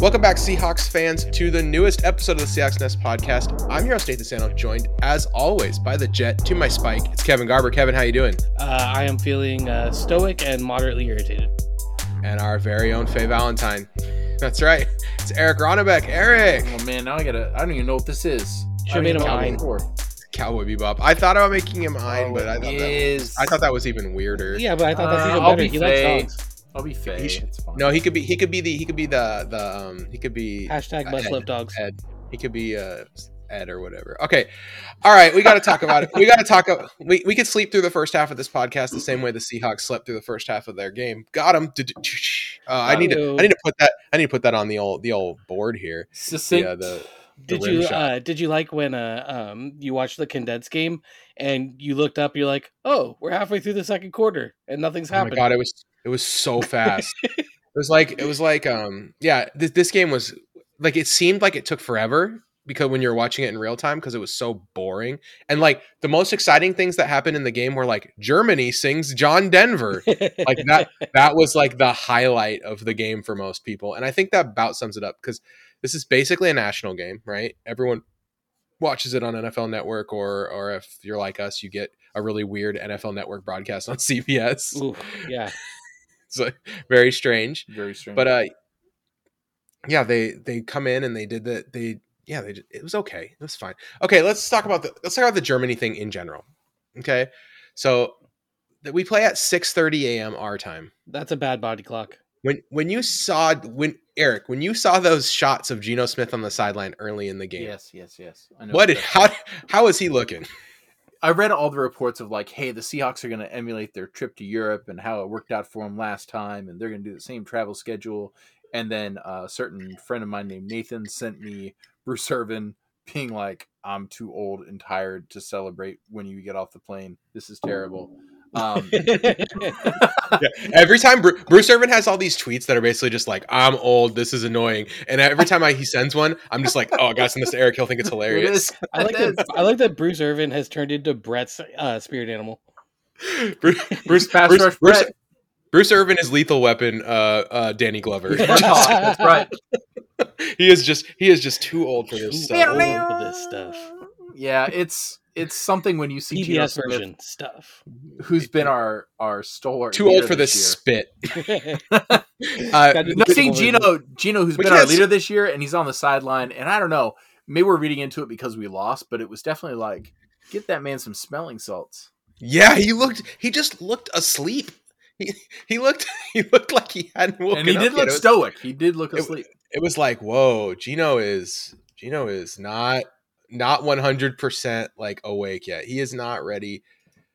Welcome back, Seahawks fans, to the newest episode of the Seahawks Nest podcast. I'm your host, Dave DeSanto, joined, as always, by the Jet to my Spike. It's Kevin Garber. Kevin, how you doing? I am feeling stoic and moderately irritated. And our very own Faye Valentine. That's right. It's Eric Ronnebeck. Eric! Oh, man, now I don't even know what this is. Should have made him mine. Cowboy Bebop. I thought about making him mine, but I thought that was even weirder. Yeah, but I thought that's even better. He likes dogs. I'll be Faye. It's fine. No, he could be hashtag butt flip dogs. He could be Ed or whatever. Okay, all right, we got to talk about it. We could sleep through the first half of this podcast the same way the Seahawks slept through the first half of their game. Got him. I need to put that on the old board here. Succinct. Yeah, did you like when you watched the condensed game and you looked up? You're like, oh, we're halfway through the second quarter and nothing's happened. My God, it was so fast. This game was like, it seemed like it took forever because when you're watching it in real time, because it was so boring. And like the most exciting things that happened in the game were like Germany sings John Denver. Like that was like the highlight of the game for most people. And I think that about sums it up because this is basically a national game, right? Everyone watches it on NFL Network, or if you're like us, you get a really weird NFL Network broadcast on CBS. Ooh, yeah. So very strange. Very strange. But they come in and they did that. It was okay. It was fine. Okay, let's talk about the Germany thing in general. Okay, so that we play at 6:30 a.m. our time. That's a bad body clock. When you saw those shots of Geno Smith on the sideline early in the game. Yes. I know how is he looking? I read all the reports of like, hey, the Seahawks are going to emulate their trip to Europe and how it worked out for them last time, and they're going to do the same travel schedule. And then a certain friend of mine named Nathan sent me Bruce Irvin being like, I'm too old and tired to celebrate when you get off the plane. This is terrible. Yeah. Every time Bruce Irvin has all these tweets that are basically just like, I'm old, this is annoying, and every time he sends one, I'm just like, oh, I gotta send this to Eric, he'll think it's hilarious. I like that Bruce Irvin has turned into Brett's spirit animal. Bruce Irvin is Lethal Weapon Danny Glover. That's right. He is just too old for this stuff. Yeah, it's something when you see Geno Smith version stuff, who's been our stalwart. Too old for this spit. I've seen Geno, who's been our leader this year, and he's on the sideline. And I don't know, maybe we're reading into it because we lost, but it was definitely like, get that man some smelling salts. Yeah, he just looked asleep. He looked like he hadn't woken up. And he did look stoic. He did look asleep. It was like, whoa, Geno is not 100% like awake yet. He is not ready.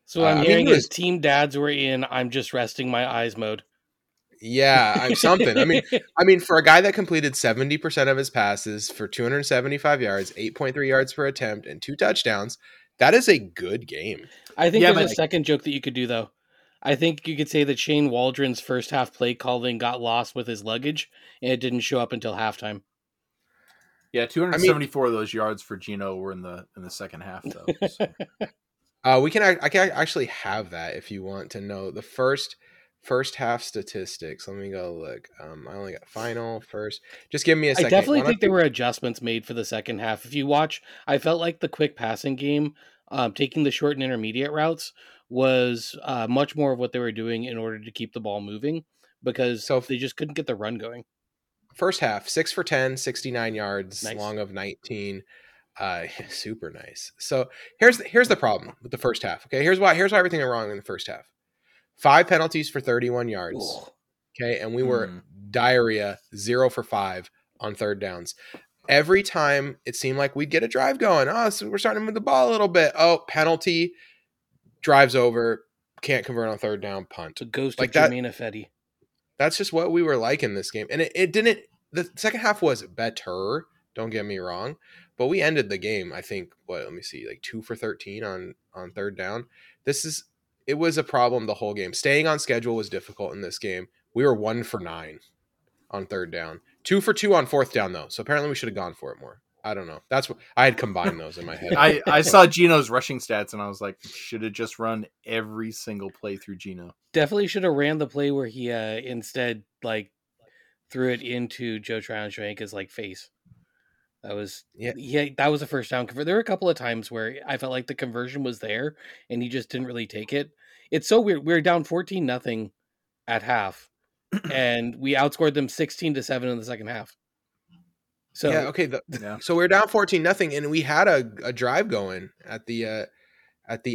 So I'm hearing his team dads were in I'm just resting my eyes mode. Yeah, I'm something. I mean, for a guy that completed 70% of his passes for 275 yards, 8.3 yards per attempt, and 2 touchdowns, that is a good game. I think there's a second joke that you could do though. I think you could say that Shane Waldron's first half play calling got lost with his luggage, and it didn't show up until halftime. Yeah, 274 of those yards for Geno were in the second half, though. So. I can actually have that if you want to know the first half statistics. Let me go look. I only got final first. Just give me a second. I definitely think there were adjustments made for the second half. If you watch, I felt like the quick passing game, taking the short and intermediate routes, was much more of what they were doing in order to keep the ball moving because they just couldn't get the run going. First half, 6 for 10, 69 yards, nice. Long of 19, super nice. So here's the problem with the first half. Okay, here's why everything went wrong in the first half. 5 penalties for 31 yards. Ooh. Okay, and we were diarrhea 0 for 5 on third downs. Every time it seemed like we'd get a drive going. Oh, so we're starting to move the ball a little bit. Oh, penalty, drives over, can't convert on third down, punt. The ghost like of Jamina Fetty. That's just what we were like in this game. And the second half was better, don't get me wrong, but we ended the game, I think, let me see, like 2 for 13 on third down. It was a problem the whole game. Staying on schedule was difficult in this game. We were 1 for 9 on third down. 2 for 2 on fourth down, though, so apparently we should have gone for it more. I don't know. That's what I had combined those in my head. I saw Geno's rushing stats and I was like, should have just run every single play through Geno. Definitely should have ran the play where he instead like threw it into Joe Tryon-Shoyanka's like face. That was that was the first down. There were a couple of times where I felt like the conversion was there and he just didn't really take it. It's so weird. We were down 14-0 at half, and we outscored them 16-7 in the second half. So so we're down 14-0, and we had a drive going at the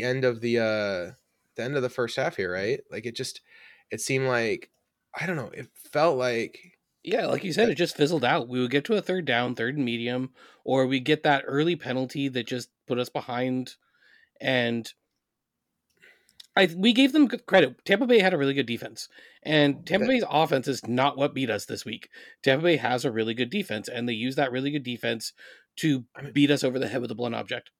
end of the first half here, right? Like it seemed like, I don't know, it felt like. Yeah, like you said, it just fizzled out. We would get to a third down, third and medium, or we get that early penalty that just put us behind. And we gave them credit. Tampa Bay had a really good defense, and Tampa Bay's offense is not what beat us this week. Tampa Bay has a really good defense, and they use that really good defense to beat us over the head with a blunt object.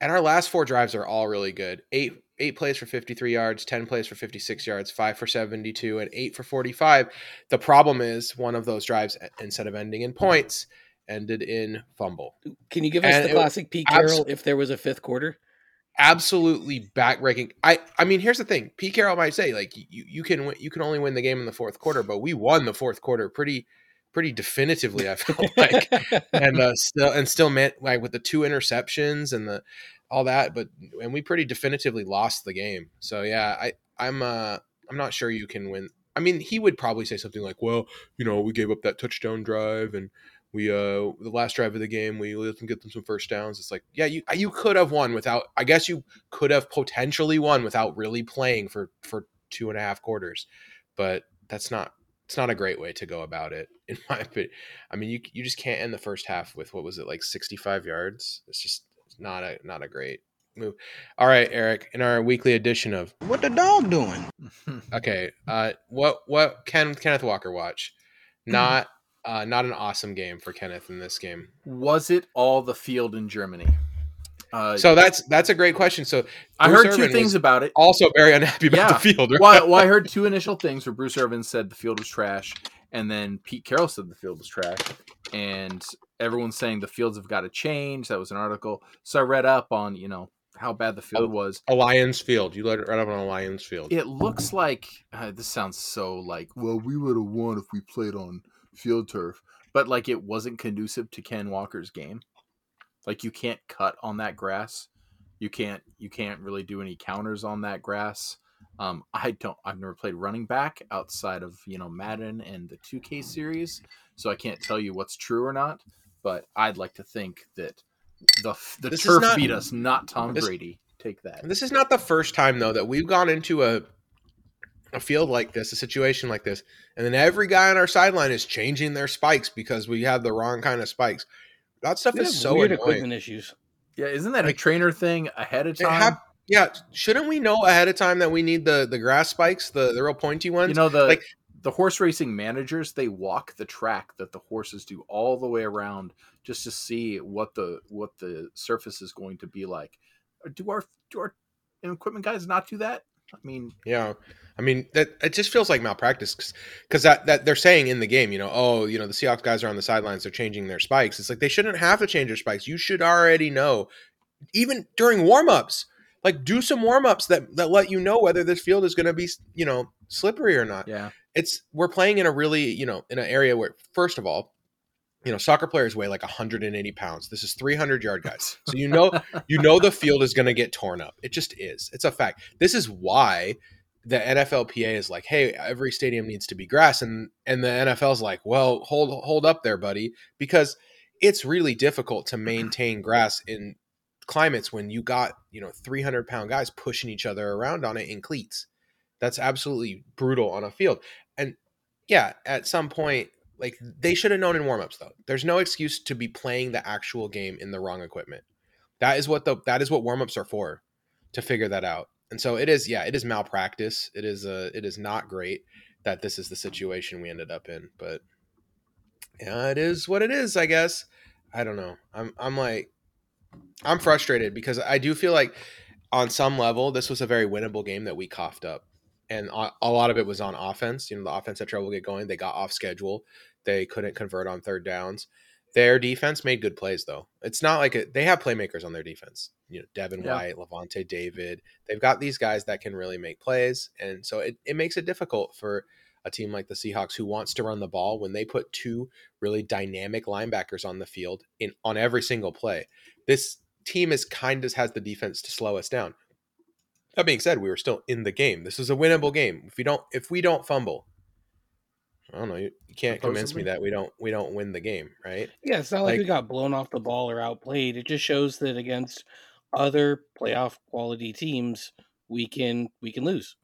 And our last four drives are all really good. Eight plays for 53 yards, 10 plays for 56 yards, 5 for 72, and 8 for 45. The problem is one of those drives, instead of ending in points, ended in fumble. Can you give us the classic Pete Carroll, if there was a fifth quarter? Absolutely backbreaking. I mean, here's the thing. Pete Carroll might say, like, you can only win the game in the fourth quarter, but we won the fourth quarter pretty definitively, I felt like, and still meant, like, with the 2 interceptions and the all that, and we pretty definitively lost the game. So yeah, I'm not sure you can win. I mean, he would probably say something like, well, you know, we gave up that touchdown drive, and we the last drive of the game, we let them get them some first downs. It's like, yeah, you could have won without. I guess you could have potentially won without really playing for 2.5 quarters, but that's not. It's not a great way to go about it, in my opinion. I mean, you just can't end the first half with, what was it, like 65 yards? It's just not a great move. All right, Eric, in our weekly edition of What the Dog Doing? Okay, what can Kenneth Walker watch? Not an awesome game for Kenneth in this game. Was it all the field in Germany? So that's a great question. So I heard two things about it. Also very unhappy about the field. Right? Well, I heard two initial things where Bruce Irvin said the field was trash, and then Pete Carroll said the field was trash, and everyone's saying the fields have got to change. That was an article. So I read up on, how bad the field was. Alliance Field. You read up on Alliance Field. It looks like, this sounds so like, well, we would have won if we played on field turf, but like it wasn't conducive to Ken Walker's game. Like, you can't cut on that grass. You can't really do any counters on that grass. I've never played running back outside of, Madden and the 2K series, so I can't tell you what's true or not, but I'd like to think that the turf beat us, not Tom Brady. Take that. This is not the first time, though, that we've gone into a field like this, a situation like this, and then every guy on our sideline is changing their spikes because we have the wrong kind of spikes. That stuff is so weird. Equipment issues. Yeah, isn't that a trainer thing ahead of time? Shouldn't we know ahead of time that we need the grass spikes, the real pointy ones? The horse racing managers, they walk the track that the horses do all the way around just to see what the surface is going to be like. Do our equipment guys not do that? That it just feels like malpractice because that they're saying in the game, the Seahawks guys are on the sidelines, they're changing their spikes. It's like they shouldn't have to change their spikes. You should already know, even during warm-ups, like do some warm-ups that let you know whether this field is going to be, slippery or not. Yeah. We're playing in a really, in an area where, first of all, soccer players weigh like 180 pounds. This is 300-yard guys. So the field is going to get torn up. It just is. It's a fact. This is why the NFLPA is like, hey, every stadium needs to be grass. And the NFL's like, well, hold up there, buddy, because it's really difficult to maintain grass in climates when you got, 300-pound guys pushing each other around on it in cleats. That's absolutely brutal on a field. And, yeah, at some point – like, they should have known in warmups, though. There's no excuse to be playing the actual game in the wrong equipment. That is what warmups are for, to figure that out. And so it is malpractice. It is not great that this is the situation we ended up in, but yeah, it is what it is, I guess. I don't know. I'm frustrated because I do feel like on some level this was a very winnable game that we coughed up. And a lot of it was on offense. The offense had trouble get going. They got off schedule. They couldn't convert on third downs. Their defense made good plays, though. It's not like they have playmakers on their defense. Devin White, Lavonte David. They've got these guys that can really make plays. And so it makes it difficult for a team like the Seahawks who wants to run the ball, when they put two really dynamic linebackers on the field in on every single play, this team is kind of has the defense to slow us down. That being said, we were still in the game. This is a winnable game. If we don't fumble, I don't know. You can't convince me that we don't win the game, right? Yeah, it's not like we got blown off the ball or outplayed. It just shows that against other playoff quality teams, we can lose.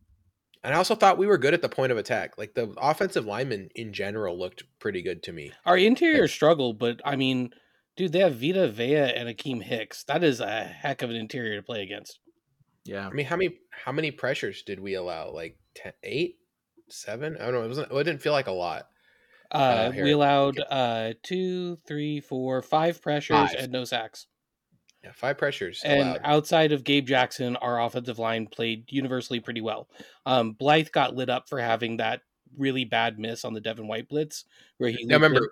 And I also thought we were good at the point of attack. Like, the offensive linemen in general looked pretty good to me. Our interior struggled, but I mean, dude, they have Vita Vea and Akeem Hicks. That is a heck of an interior to play against. Yeah, I mean, how many pressures did we allow? Like 10, 8, 7? I don't know. It didn't feel like a lot. We allowed 5 pressures and no sacks. Yeah, 5 pressures allowed. And outside of Gabe Jackson, our offensive line played universally pretty well. Blythe got lit up for having that really bad miss on the Devin White blitz, where he. Now remember,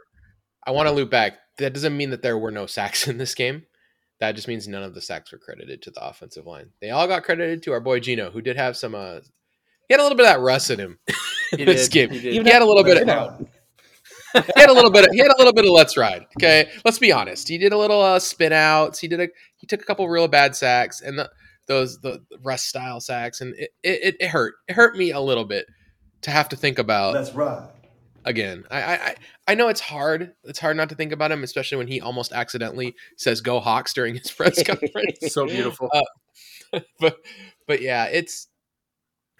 I want to loop back. That doesn't mean that there were no sacks in this game. That just means none of the sacks were credited to the offensive line. They all got credited to our boy Geno, who did have some. He had a little bit of that rust in him in this game. He had a little bit of. He had a little bit of let's ride. Okay, let's be honest. He did a little spin outs. He took a couple real bad sacks and the rust style sacks, and it hurt. It hurt me a little bit to have to think about. Let's ride. Again, I know it's hard. It's hard not to think about him, especially when he almost accidentally says "Go Hawks" during his press conference. So beautiful. But yeah, it's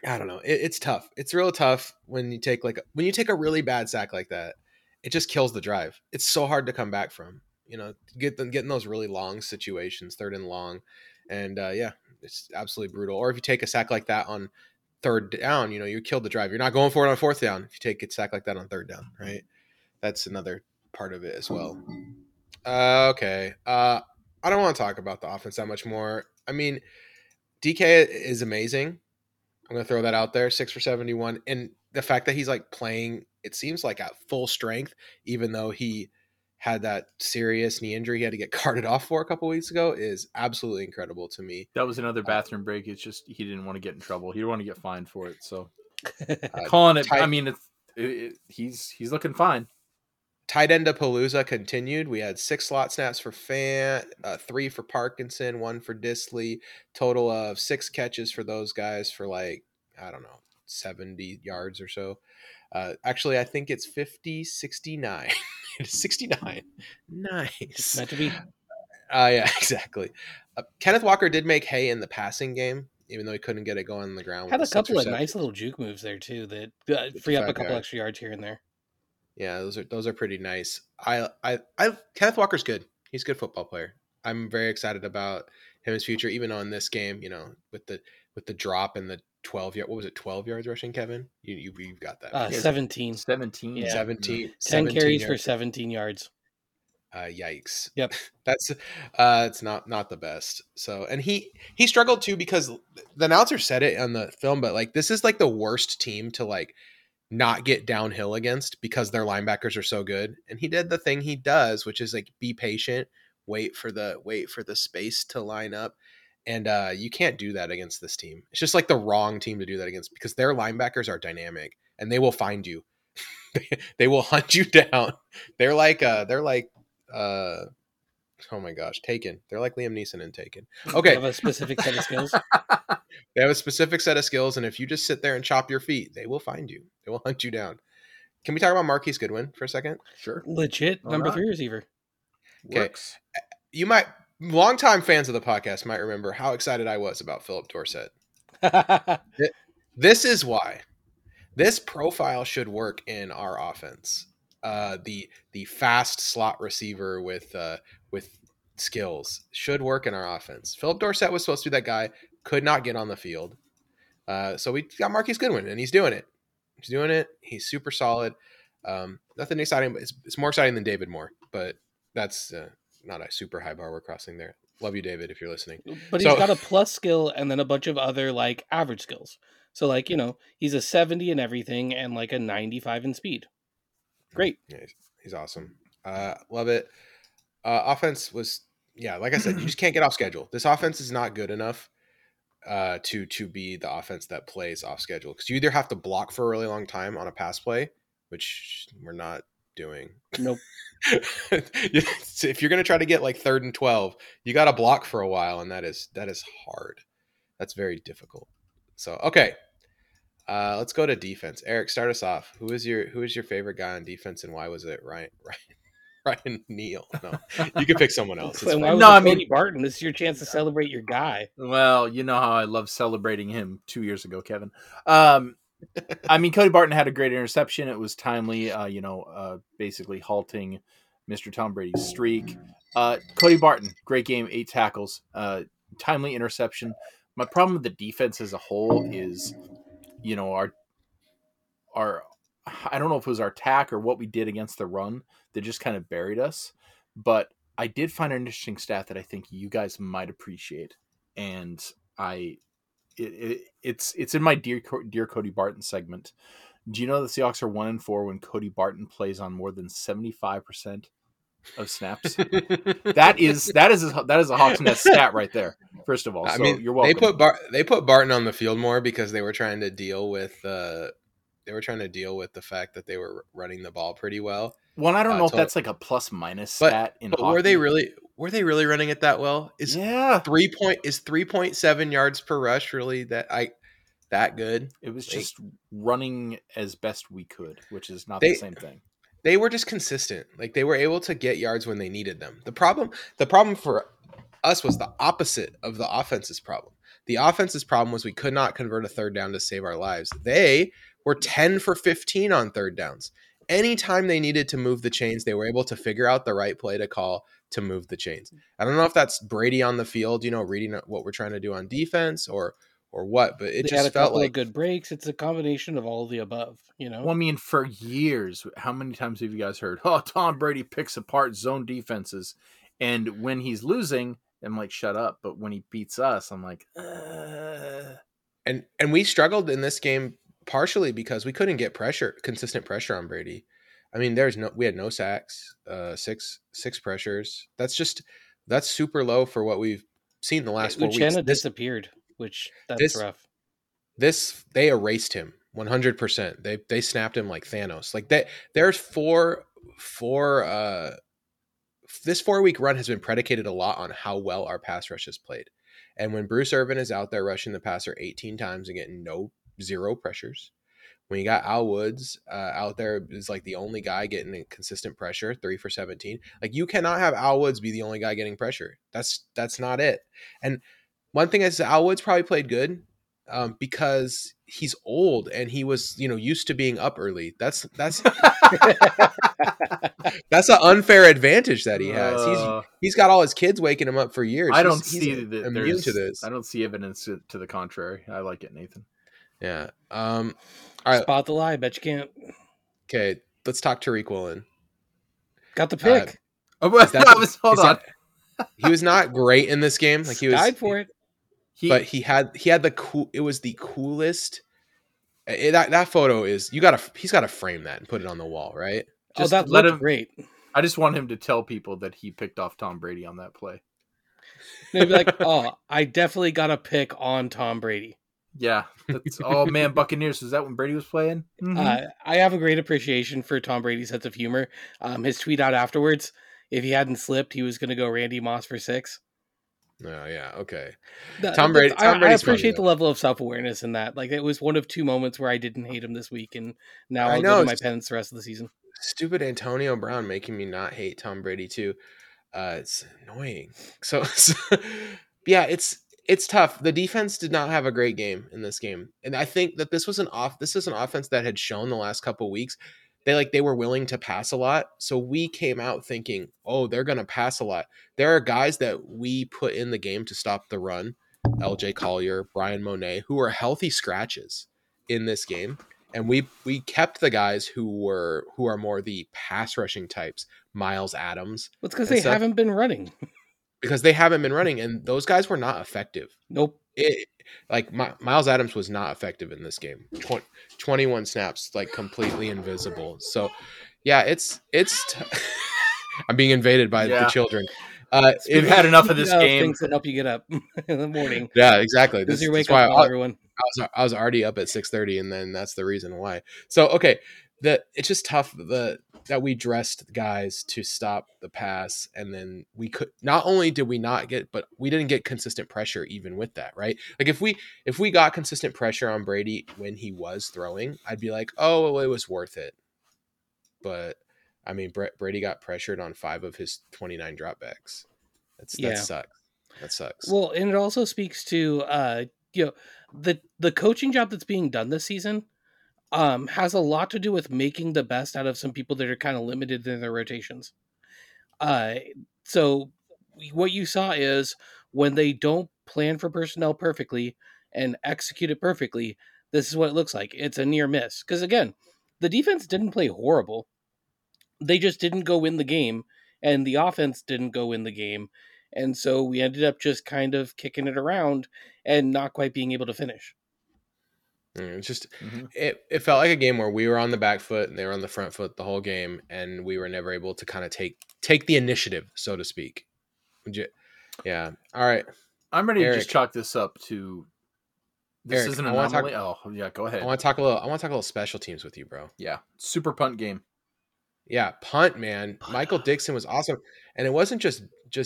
I don't know. It's tough. It's real tough when you take a really bad sack like that. It just kills the drive. It's so hard to come back from. You know, getting those really long situations, third and long, and yeah, it's absolutely brutal. Or if you take a sack like that on third down, you know, you killed the drive. You're not going for it on fourth down if you take a sack like that on third down, right? That's another part of it as well. Okay. I don't want to talk about the offense that much more. I mean, DK is amazing. I'm going to throw that out there, 6 for 71. And the fact that he's like playing, it seems like at full strength, even though he had that serious knee injury he had to get carted off for a couple weeks ago, is absolutely incredible to me. That was another bathroom break. It's just he didn't want to get in trouble. He didn't want to get fined for it. So calling it. I mean, he's looking fine. Tight end Palooza continued. We had 6 slot snaps for Fan, 3 for Parkinson, 1 for Disley. Total of 6 catches for those guys for 70 yards or so. Actually, I think it's 69. It's 69. Nice. It's meant to be. Yeah, exactly. Kenneth Walker did make hay in the passing game, even though he couldn't get it going on the ground. Had a couple of nice little juke moves there too that free up a couple extra yards here and there. Yeah, those are pretty nice. Kenneth Walker's good. He's a good football player. I'm very excited about him, his future, even on this game. You know, with the drop and the 12 yards. What was it? 12 yards rushing, Kevin. You've got that. 17. 17. Yeah. 17. 10 carries for 17 yards. Yikes. Yep. That's it's not the best. So, and he struggled too, because the announcer said it on the film, but like, this is like the worst team to like not get downhill against because their linebackers are so good. And he did the thing he does, which is like be patient, wait for the space to line up. And you can't do that against this team. It's just like the wrong team to do that against, because their linebackers are dynamic and they will find you. They will hunt you down. They're like oh my gosh, Taken. They're like Liam Neeson in Taken. Okay. They have a specific set of skills. They have a specific set of skills, and if you just sit there and chop your feet, they will find you. They will hunt you down. Can we talk about Marquise Goodwin for a second? Sure. Legit number 3 receiver. Okay. Works. You might. Longtime fans of the podcast might remember how excited I was about Philip Dorsett. This is why. This profile should work in our offense. The fast slot receiver with skills should work in our offense. Philip Dorsett was supposed to be that guy, could not get on the field. So we got Marquise Goodwin, and he's doing it. He's doing it. He's super solid. Nothing exciting, but it's more exciting than David Moore. But that's... not a super high bar we're crossing there. Love you, David, if you're listening. But he's got a plus skill and then a bunch of other like average skills. So like, you know, he's a 70 in everything and like a 95 in speed. Great. Yeah, he's awesome. Love it. Offense was, like I said, you just can't get off schedule. This offense is not good enough to be the offense that plays off schedule. Because you either have to block for a really long time on a pass play, which we're not doing. Nope. If you're going to try to get like 3rd and 12, you got to block for a while, and that is hard. That's very difficult. So, okay. Let's go to defense. Eric, start us off. Who is your favorite guy on defense, and why was it Ryan Neal? No, you can pick someone else. No, I mean, Cody Barton. This is your chance to celebrate your guy. Well, you know how I love celebrating him 2 years ago, Kevin. I mean, Cody Barton had a great interception. It was timely. Basically halting Mr. Tom Brady's streak. Cody Barton, great game, 8 tackles, timely interception. My problem with the defense as a whole is, you know, our I don't know if it was our tack or what we did against the run that just kind of buried us. But I did find an interesting stat that I think you guys might appreciate, and it's in my dear Cody Barton segment. Do you know that the Seahawks are 1-4 when Cody Barton plays on more than 75% of snaps? that is a Hawks Nest stat right there. First of all, so I mean, you're welcome. They put Barton on the field more because they were trying to deal with the fact that they were running the ball pretty well. Well, I don't know if that's like a plus minus stat in hockey. Were they really running it that well? Is 3.7 yards per rush really that good? It was just running as best we could, which is not the same thing. They were just consistent. Like, they were able to get yards when they needed them. The problem for us was the opposite of the offense's problem. The offense's problem was we could not convert a 3rd down to save our lives. They were 10 for 15 on 3rd downs. Anytime they needed to move the chains, they were able to figure out the right play to call to move the chains. I don't know if that's Brady on the field, you know, reading what we're trying to do on defense or what, but they just felt like good breaks. It's a combination of all of the above, you know? Well, I mean, for years, how many times have you guys heard, oh, Tom Brady picks apart zone defenses. And when he's losing, I'm like, shut up. But when he beats us, I'm like, And we struggled in this game partially because we couldn't get consistent pressure on Brady. I mean, we had no sacks, six pressures. That's super low for what we've seen the last 4 weeks. Uchenna disappeared. Rough. They erased him 100%. They snapped him like Thanos. Like that. There's four. This 4-week run has been predicated a lot on how well our pass rush has played. And when Bruce Irvin is out there rushing the passer 18 times and getting zero pressures, when you got Al Woods out there is like the only guy getting a consistent pressure, 3 for 17. Like, you cannot have Al Woods be the only guy getting pressure. That's not it. And one thing is, Al Woods probably played good because he's old and he was, you know, used to being up early. That's that's an unfair advantage that he has. He's got all his kids waking him up for years. I don't see that immune to this. I don't see evidence to the contrary. I like it, Nathan. Yeah. All right. Spot the lie. Bet you can't. Okay, let's talk Tariq Woolen. Got the pick. He was not great in this game. Like, he was died for it. But he had the cool. It was the coolest. That photo is he's got to frame that and put it on the wall, right? That looked great. I just want him to tell people that he picked off Tom Brady on that play. They'd be like, "Oh, I definitely got a pick on Tom Brady." Yeah, that's oh man, Buccaneers. Was that when Brady was playing? Mm-hmm. I have a great appreciation for Tom Brady's sense of humor. His tweet out afterwards, if he hadn't slipped, he was going to go Randy Moss for 6. Oh, yeah. Okay. Tom Brady. I appreciate the level of self-awareness in that. Like, it was one of 2 moments where I didn't hate him this week, and now I'll go to my penance the rest of the season. Stupid Antonio Brown making me not hate Tom Brady too. It's annoying. So yeah, it's tough. The defense did not have a great game in this game, and I think that this is an offense that had shown the last couple weeks. They were willing to pass a lot. So we came out thinking, oh, they're going to pass a lot. There are guys that we put in the game to stop the run, LJ Collier, Brian Monet, who are healthy scratches in this game. And we kept the guys who are more the pass rushing types, Miles Adams. Well, it's because they haven't been running. Because they haven't been running, and those guys were not effective. Nope. Miles Adams was not effective in this game. 21 snaps, like, completely invisible. So, yeah, it's I'm being invaded by the children. It had enough of this game. Things that help you get up in the morning. Yeah, exactly. This is your wake up call, everyone. I was already up at 6:30, and then that's the reason why. So okay, it's just tough that we dressed guys to stop the pass, and then we could not only did we not get, but we didn't get consistent pressure even with that, right? Like if we got consistent pressure on Brady when he was throwing, I'd be like, oh, well, it was worth it. But I mean, Brady got pressured on 5 of his 29 dropbacks. That sucks. That sucks. Well, and it also speaks to the coaching job that's being done this season has a lot to do with making the best out of some people that are kind of limited in their rotations. So what you saw is when they don't plan for personnel perfectly and execute it perfectly, this is what it looks like. It's a near miss. Because again, the defense didn't play horrible. They just didn't go win the game, and the offense didn't go win the game. And so we ended up just kind of kicking it around and not quite being able to finish. It's just, it felt like a game where we were on the back foot and they were on the front foot the whole game. And we were never able to kind of take the initiative, so to speak. Yeah. All right. I'm ready to just chalk this up to this is an anomaly. Oh yeah. Go ahead. I want to talk a little special teams with you, bro. Yeah. Super punt game. Yeah, punt, man. Michael Dixon was awesome, and it wasn't just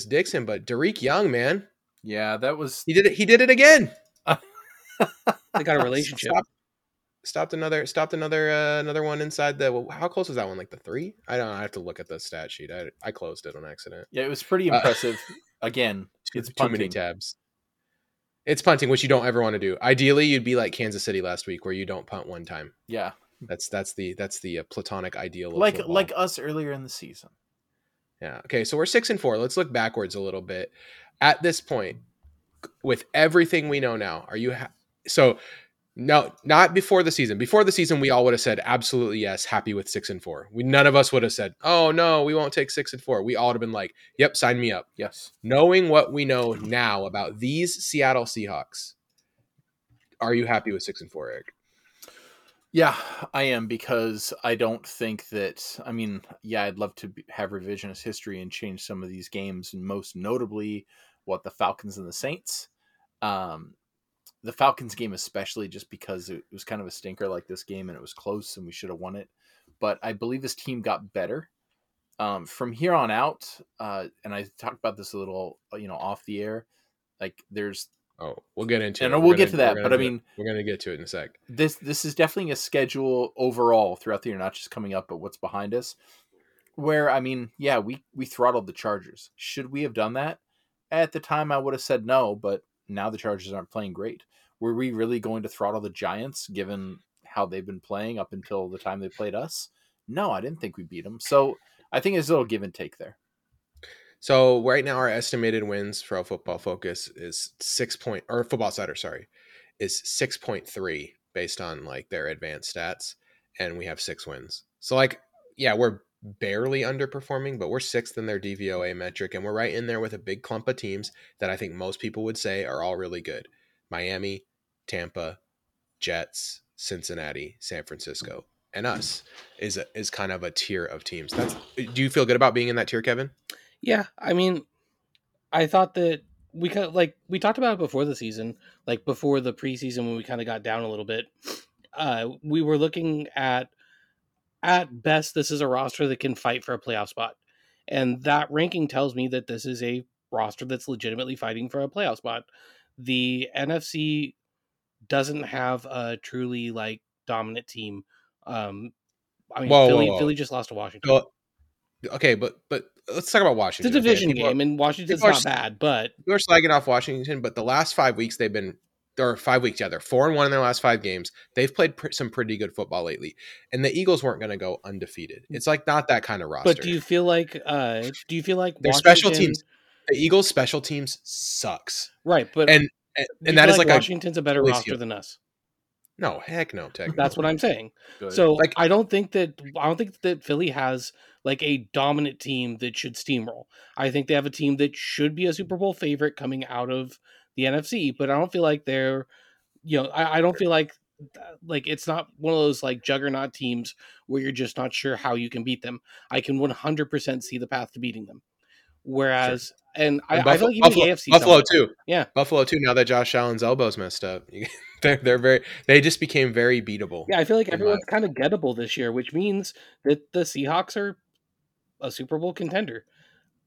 Dixon, but Derek Young, man. Yeah, that was he did it again. They got a relationship. Stopped another one inside the. How close was that one? Like the 3? I don't know. I have to look at the stat sheet. I closed it on accident. Yeah, it was pretty impressive. Again, it's punting. Too many tabs. It's punting, which you don't ever want to do. Ideally, you'd be like Kansas City last week, where you don't punt one time. Yeah. That's the platonic ideal of football. Like us earlier in the season. Yeah. Okay. So we're 6-4. Let's look backwards a little bit. At this point, with everything we know now, are you so? No, not before the season. Before the season, we all would have said absolutely yes, happy with 6-4. None of us would have said, oh no, we won't take 6-4. We all would have been like, yep, sign me up. Yes. Knowing what we know now about these Seattle Seahawks, are you happy with 6-4, Eric? Yeah, I am, because I don't think that, I mean, yeah, I'd love to have revisionist history and change some of these games, and most notably, the Falcons and the Saints. The Falcons game especially, just because it was kind of a stinker like this game, and it was close and we should have won it. But I believe this team got better. From here on out, and I talked about this a little, off the air, like there's... Oh, we'll get into it. And we'll get to that, but I mean... We're going to get to it in a sec. This is definitely a schedule overall throughout the year, not just coming up, but what's behind us. Where, I mean, yeah, we throttled the Chargers. Should we have done that? At the time, I would have said no, but now the Chargers aren't playing great. Were we really going to throttle the Giants, given how they've been playing up until the time they played us? No, I didn't think we beat them. So I think there's a little give and take there. So right now, our estimated wins for our Football Focus is 6 point, or Football Insider, sorry, is 6.3 based on like their advanced stats, and we have 6 wins. So like, yeah, we're barely underperforming, but we're 6th in their DVOA metric, and we're right in there with a big clump of teams that I think most people would say are all really good: Miami, Tampa, Jets, Cincinnati, San Francisco, and us is kind of a tier of teams. Do you feel good about being in that tier, Kevin? Yeah, I mean, I thought that we kind of, like we talked about it before the season, like before the preseason when we kind of got down a little bit. We were looking at best, this is a roster that can fight for a playoff spot, and that ranking tells me that this is a roster that's legitimately fighting for a playoff spot. The NFC doesn't have a truly like dominant team. I mean, Philly just lost to Washington. Okay, but let's talk about Washington. The division game, and Washington's not bad, but... We're slagging off Washington, but the last 5 weeks they've been... Or 5 weeks, yeah, they're 4-1 in their last 5 games. They've played some pretty good football lately, and the Eagles weren't going to go undefeated. It's like not that kind of roster. But do you feel like... Their special teams... The Eagles' special teams sucks. Right, but... And that is like Washington's a better roster than us. No, heck no. That's what I'm saying. Good. So like, I don't think that Philly has like a dominant team that should steamroll. I think they have a team that should be a Super Bowl favorite coming out of the NFC, but I don't feel like they're, I don't feel like it's not one of those like juggernaut teams where you're just not sure how you can beat them. I can 100% see the path to beating them. Whereas, sure. And I feel like even the AFC Buffalo somewhere. Too. Yeah. Buffalo too. Now that Josh Allen's elbow's messed up, they just became very beatable. Yeah. I feel like everyone's kind of gettable this year, which means that the Seahawks are a Super Bowl contender.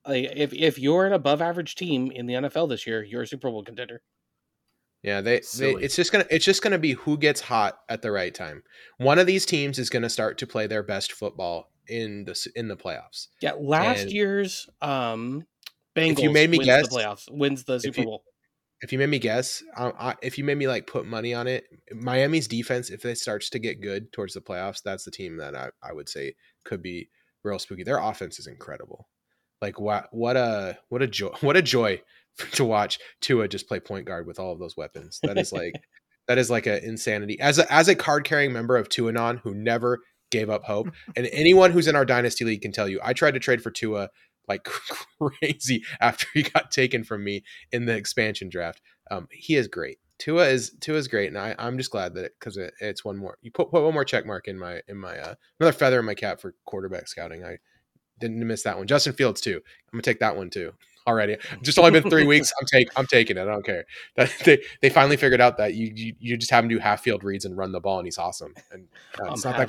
Like if you're an above average team in the NFL this year, you're a Super Bowl contender. Yeah, it's just gonna be who gets hot at the right time. One of these teams is gonna start to play their best football in the playoffs. Yeah, last year's Bengals wins the Super Bowl. If you made me guess, if you made me like put money on it, Miami's defense, if it starts to get good towards the playoffs, that's the team that I would say could be real spooky. Their offense is incredible. Like what a joy. To watch Tua just play point guard with all of those weapons. That is like an insanity. As a card carrying member of Tuanon who never gave up hope, and anyone who's in our dynasty league can tell you, I tried to trade for Tua like crazy after he got taken from me in the expansion draft. He is great. Tua is great, and I'm just glad that because it's one more. You put one more check mark in my another feather in my cap for quarterback scouting. I didn't miss that one. Justin Fields too. I'm gonna take that one too. Already, just only been 3 weeks. I'm taking it. I don't care. They finally figured out that you just have him do half field reads and run the ball, and he's awesome. And it's not that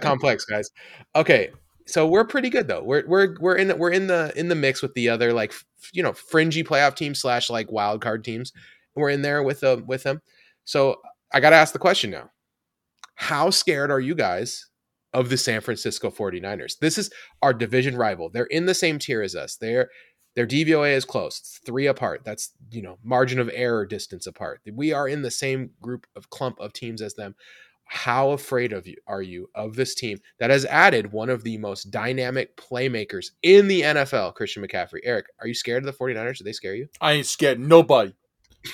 complex, guys. Okay, so we're pretty good though. We're in the mix with the other fringy playoff teams / wild card teams. We're in there with them. So I got to ask the question now: how scared are you guys of the San Francisco 49ers? This is our division rival. They're in the same tier as us. Their DVOA is close. It's 3 apart. That's, margin of error distance apart. We are in the same clump of teams as them. How afraid are you of this team that has added one of the most dynamic playmakers in the NFL, Christian McCaffrey? Eric, are you scared of the 49ers? Do they scare you? I ain't scared nobody,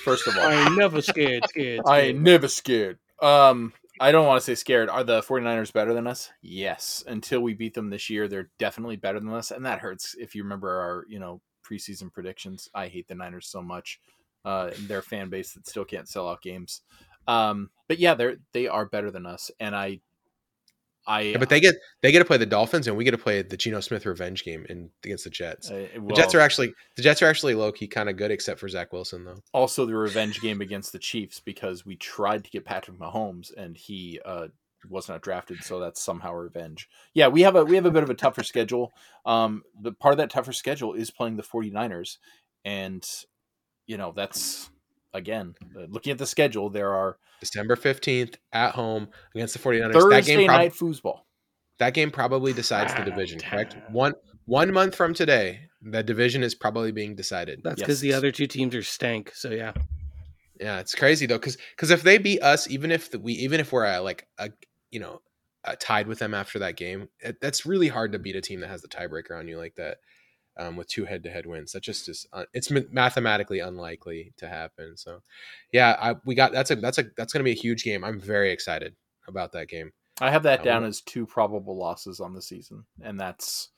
first of all. I ain't never scared. I ain't never scared. I don't want to say scared. Are the 49ers better than us? Yes. Until we beat them this year, they're definitely better than us. And that hurts. If you remember our, preseason predictions, I hate the Niners so much. Their fan base that still can't sell out games. But yeah, they are better than us. And but they get to play the Dolphins, and we get to play the Geno Smith revenge game against the Jets. The Jets are actually low key kind of good, except for Zach Wilson though. Also, the revenge game against the Chiefs, because we tried to get Patrick Mahomes and he was not drafted, so that's somehow revenge. Yeah, we have a bit of a tougher schedule. But part of that tougher schedule is playing the 49ers, and that's. Again, looking at the schedule, there are December 15th at home against the 49ers. Thursday night foosball. That game probably decides the division, correct? One month from today, the division is probably being decided. That's because the other two teams are stank. So yeah. Yeah, it's crazy though, because if they beat us, even if we're tied with them after that game, that's really hard to beat a team that has the tiebreaker on you like that. With 2 head-to-head wins, that just is it's mathematically unlikely to happen. So, yeah, that's going to be a huge game. I'm very excited about that game. I have that down as 2 probable losses on the season, and that's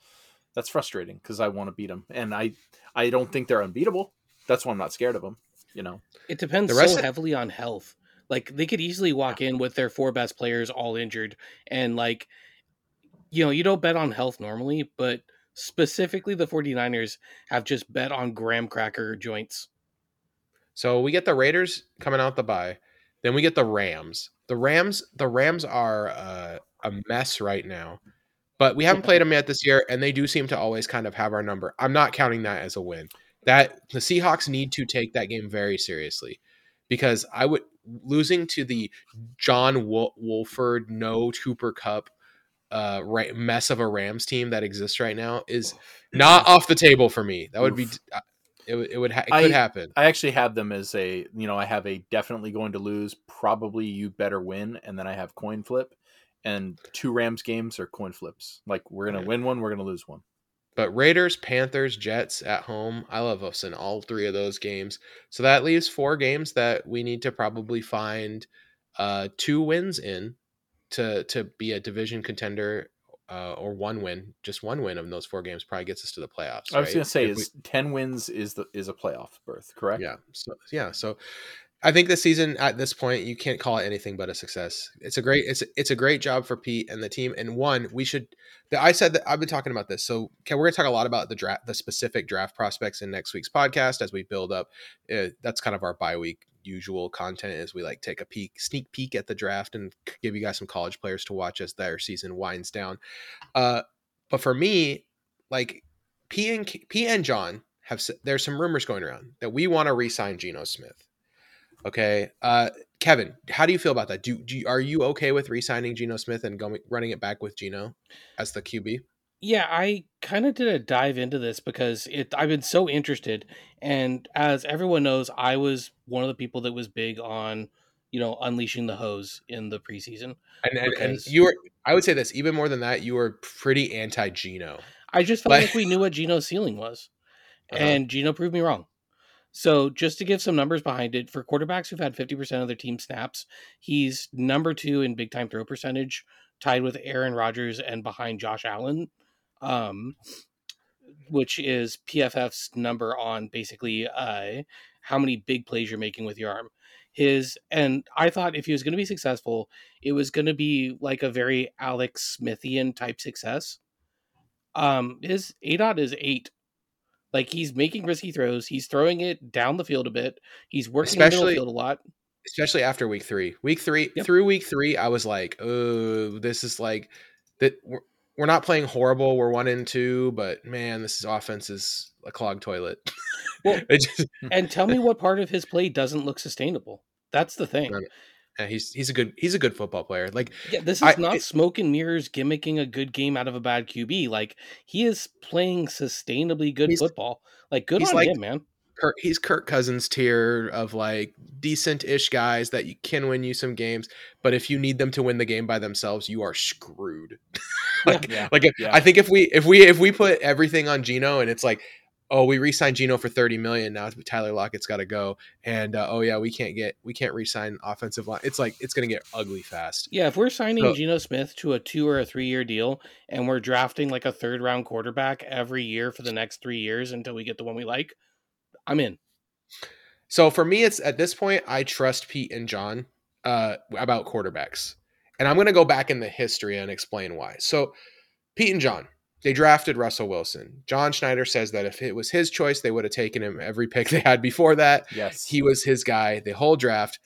frustrating because I want to beat them, and I don't think they're unbeatable. That's why I'm not scared of them. It depends so heavily on health. Like they could easily walk in with their 4 best players all injured, and you don't bet on health normally, but specifically the 49ers have just bet on graham cracker joints. So we get the Raiders coming out the bye. Then we get the Rams. The Rams are a mess right now, but we haven't played them yet this year, and they do seem to always kind of have our number. I'm not counting that as a win. That the Seahawks need to take that game very seriously, because I would losing to the John Wolford, no Cooper Kupp, mess of a Rams team that exists right now is not off the table for me. That would be it could happen. I actually have them as a I have a definitely going to lose, probably you better win, and then I have coin flip, and 2 Rams games are coin flips. Like we're gonna win one, we're gonna lose one. But Raiders, Panthers, Jets at home. I love us in all 3 of those games. So that leaves 4 games that we need to probably find 2 wins in to be a division contender, or one win, just one win of those 4 games probably gets us to the playoffs. I was going to say 10 wins is a playoff berth, correct? Yeah. So I think this season at this point, you can't call it anything but a success. It's a great job for Pete and the team. And one, we should, I said that I've been talking about this. So we're going to talk a lot about the draft, the specific draft prospects in next week's podcast, as we build up. That's kind of our bi-week usual content, is we like take a sneak peek at the draft and give you guys some college players to watch as their season winds down. But for me, like Pete and John have, there's some rumors going around that we want to re-sign Geno Smith. Okay, Kevin, how do you feel about that? Are you okay with re-signing Geno Smith and running it back with Geno as the QB? Yeah, I kind of did a dive into this because I've been so interested, and as everyone knows, I was one of the people that was big on, unleashing the hose in the preseason. And you were, I would say this even more than that, you were pretty anti-Geno. I just felt like we knew what Geno's ceiling was, and Geno proved me wrong. So just to give some numbers behind it, for quarterbacks who've had 50% of their team snaps, he's number 2 in big time throw percentage, tied with Aaron Rodgers and behind Josh Allen, which is PFF's number on basically how many big plays you're making with your arm. And I thought if he was going to be successful, it was going to be like a very Alex Smithian type success. His ADOT is 8. Like, he's making risky throws. He's throwing it down the field a bit. He's working in the middle of the field a lot. Especially after week three. Through week three, I was like, oh, this is like that. We're not playing horrible. We're 1-2, but man, this offense is a clogged toilet. Well, and tell me what part of his play doesn't look sustainable. That's the thing. Yeah, he's a good football player. Like, yeah, this is not smoke and mirrors gimmicking a good game out of a bad QB. Like, he is playing sustainably good football. Like, good on him, man. He's Kirk Cousins tier of like decent-ish guys that you can win you some games, but if you need them to win the game by themselves, you are screwed. I think if we put everything on Geno and it's like, oh, we re-signed Geno for $30 million. Now Tyler Lockett's got to go, and we can't re-sign offensive line. It's like it's going to get ugly fast. Yeah, if we're signing Geno Smith to a 2- or 3-year deal, and we're drafting like a 3rd round quarterback every year for the next 3 years until we get the one we like, I'm in. So for me, it's at this point I trust Pete and John about quarterbacks, and I'm going to go back in the history and explain why. So Pete and John, they drafted Russell Wilson. John Schneider says that if it was his choice, they would have taken him every pick they had before that. Yes. He was his guy the whole draft.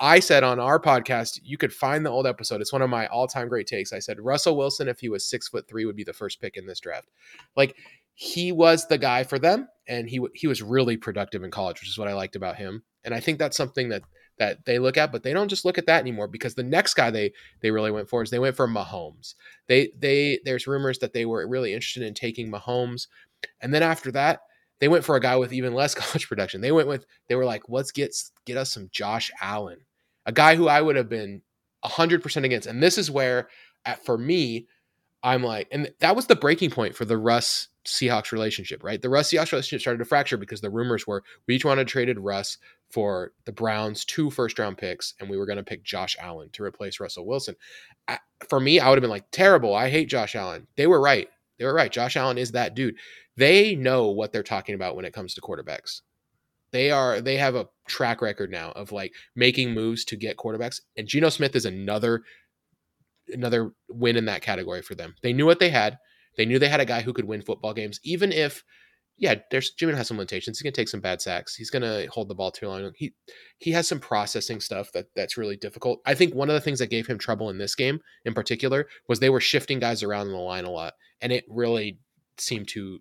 I said on our podcast, you could find the old episode. It's one of my all-time great takes. I said, Russell Wilson, if he was 6'3", would be the first pick in this draft. Like, he was the guy for them, and he was really productive in college, which is what I liked about him. And I think that's something that they look at, but they don't just look at that anymore, because the next guy they really went for is they went for Mahomes. There's rumors that they were really interested in taking Mahomes. And then after that, they went for a guy with even less college production. They were like, let's get us some Josh Allen, a guy who I would have been 100% against. And this is where for me, I'm like, and that was the breaking point for the Russ Seahawks relationship, right? The Russ Seahawks relationship started to fracture because the rumors were we each wanted to traded Russ for the Browns 2 first-round picks, and we were going to pick Josh Allen to replace Russell Wilson. For me, I would have been like, terrible. I hate Josh Allen. They were right. Josh Allen is that dude. They know what they're talking about when it comes to quarterbacks. They have a track record now of like making moves to get quarterbacks, and Geno Smith is another win in that category for them. They knew what they had. They knew they had a guy who could win football games, even if, Jimmy has some limitations. He's going to take some bad sacks. He's going to hold the ball too long. He has some processing stuff that's really difficult. I think one of the things that gave him trouble in this game in particular was they were shifting guys around in the line a lot, and it really seemed to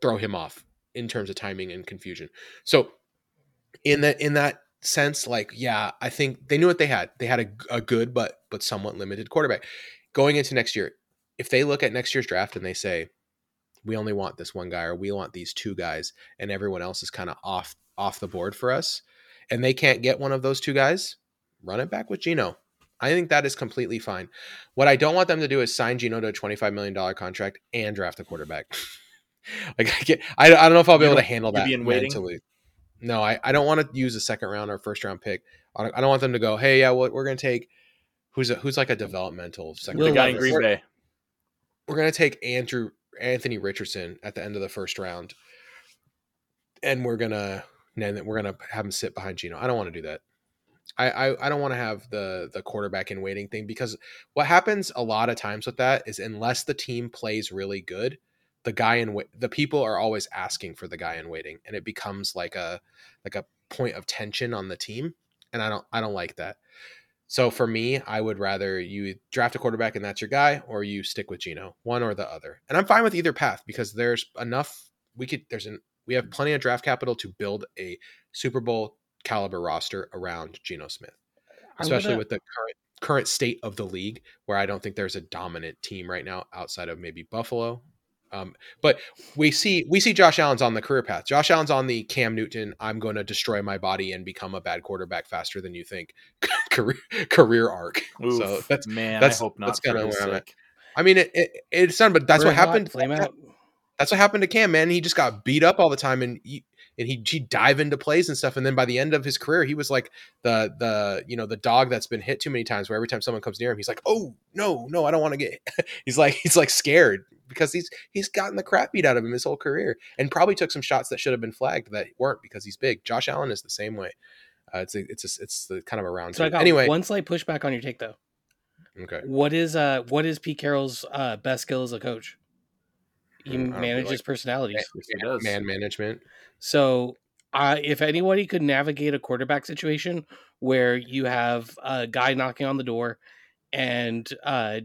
throw him off in terms of timing and confusion. So in that sense, like, yeah, I think they knew what they had. They had a good but somewhat limited quarterback. Going into next year, if they look at next year's draft and they say, we only want this one guy, or we want these 2 guys, and everyone else is kind of off the board for us, and they can't get one of those 2 guys, run it back with Geno. I think that is completely fine. What I don't want them to do is sign Geno to a $25 million contract and draft a quarterback. Like, I don't know if I'll be able to handle that mentally. No, I don't want to use a 2nd round or 1st round pick. I don't want them to go, hey, yeah, we're going to take who's like a developmental 2nd round. The guy in Green Bay. We're going to take Anthony Richardson at the end of the 1st round, and we're going to and then we're going to have him sit behind Geno. I don't want to do that. I don't want to have the quarterback in waiting thing, because what happens a lot of times with that is unless the team plays really good, the guy in the people are always asking for the guy in waiting, and it becomes like a point of tension on the team, and I don't like that. So for me, I would rather you draft a quarterback and that's your guy, or you stick with Geno, one or the other. And I'm fine with either path, because there's enough we have plenty of draft capital to build a Super Bowl caliber roster around Geno Smith, especially with the current state of the league, where I don't think there's a dominant team right now outside of maybe Buffalo. But we see Josh Allen's on the career path. Josh Allen's on the Cam Newton, I'm going to destroy my body and become a bad quarterback faster than you think career arc. Oof, so I hope not. That's kind of where I'm at. I mean, it's done, but that's what happened. That's what happened to Cam, man. He just got beat up all the time, and he'd dive into plays and stuff. And then by the end of his career, he was like the dog that's been hit too many times, where every time someone comes near him, he's like, oh no, I don't want to get hit. he's like scared, because he's gotten the crap beat out of him his whole career, and probably took some shots that should have been flagged that weren't, because he's big. Josh Allen is the same way. It's kind of a round. So anyway, one slight pushback on your take though. Okay. What is Pete Carroll's best skill as a coach? He manages personalities. Man management. So if anybody could navigate a quarterback situation where you have a guy knocking on the door and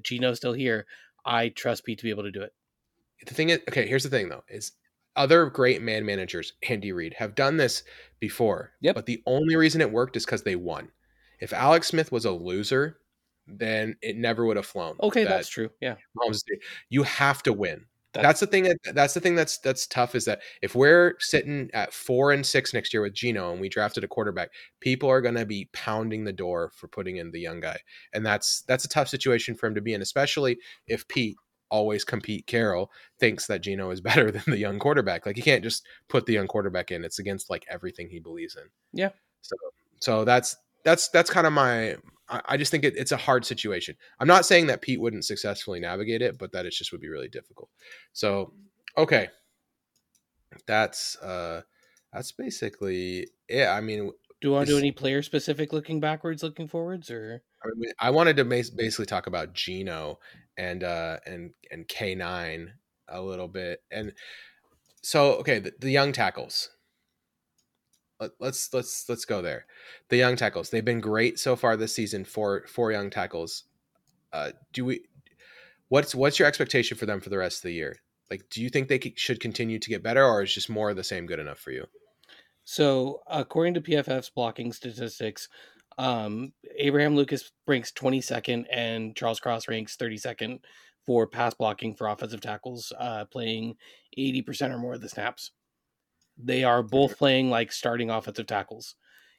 Geno's still here, I trust Pete to be able to do it. The thing is, okay, here's the thing though, is other great man managers, Andy Reid, have done this before. Yep. But the only reason it worked is because they won. If Alex Smith was a loser, then it never would have flown. Okay, that's true. Yeah. You have to win. That's the thing that's tough, is that if we're sitting at 4-6 next year with Geno and we drafted a quarterback, people are going to be pounding the door for putting in the young guy. And that's a tough situation for him to be in, especially if Pete, always compete Carroll, thinks that Geno is better than the young quarterback. Like, you can't just put the young quarterback in. It's against like everything he believes in. Yeah. So that's kind of my, I just think it's a hard situation. I'm not saying that Pete wouldn't successfully navigate it, but that it just would be really difficult. So, okay. That's basically it. I mean, do you want to do any player specific looking backwards, looking forwards, or? I mean, I wanted to basically talk about Geno and K9 a little bit. And so, okay. The young tackles. Let's go there. The young tackles, they've been great so far this season. Four young tackles. What's your expectation for them for the rest of the year? Like, do you think they should continue to get better, or is just more of the same good enough for you? So according to PFF's blocking statistics, Abraham Lucas ranks 22nd and Charles Cross ranks 32nd for pass blocking for offensive tackles, playing 80% or more of the snaps. They are both playing like starting offensive tackles.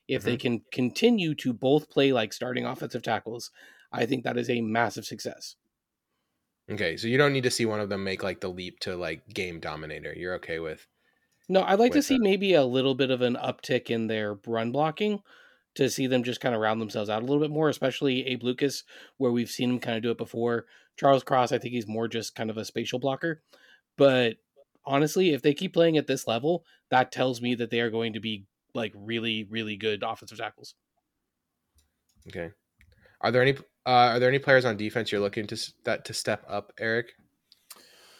If they can continue to both play like starting offensive tackles, I think that is a massive success. Okay, so you don't need to see one of them make like the leap to like game dominator. You're okay with? No, I'd like to see maybe a little bit of an uptick in their run blocking, to see them just kind of round themselves out a little bit more, especially Abe Lucas, where we've seen him kind of do it before. Charles Cross, I think he's more just kind of a spatial blocker, but honestly, if they keep playing at this level, that tells me that they are going to be like really, really good offensive tackles. Okay. Are there any players on defense you're looking to step up, Eric?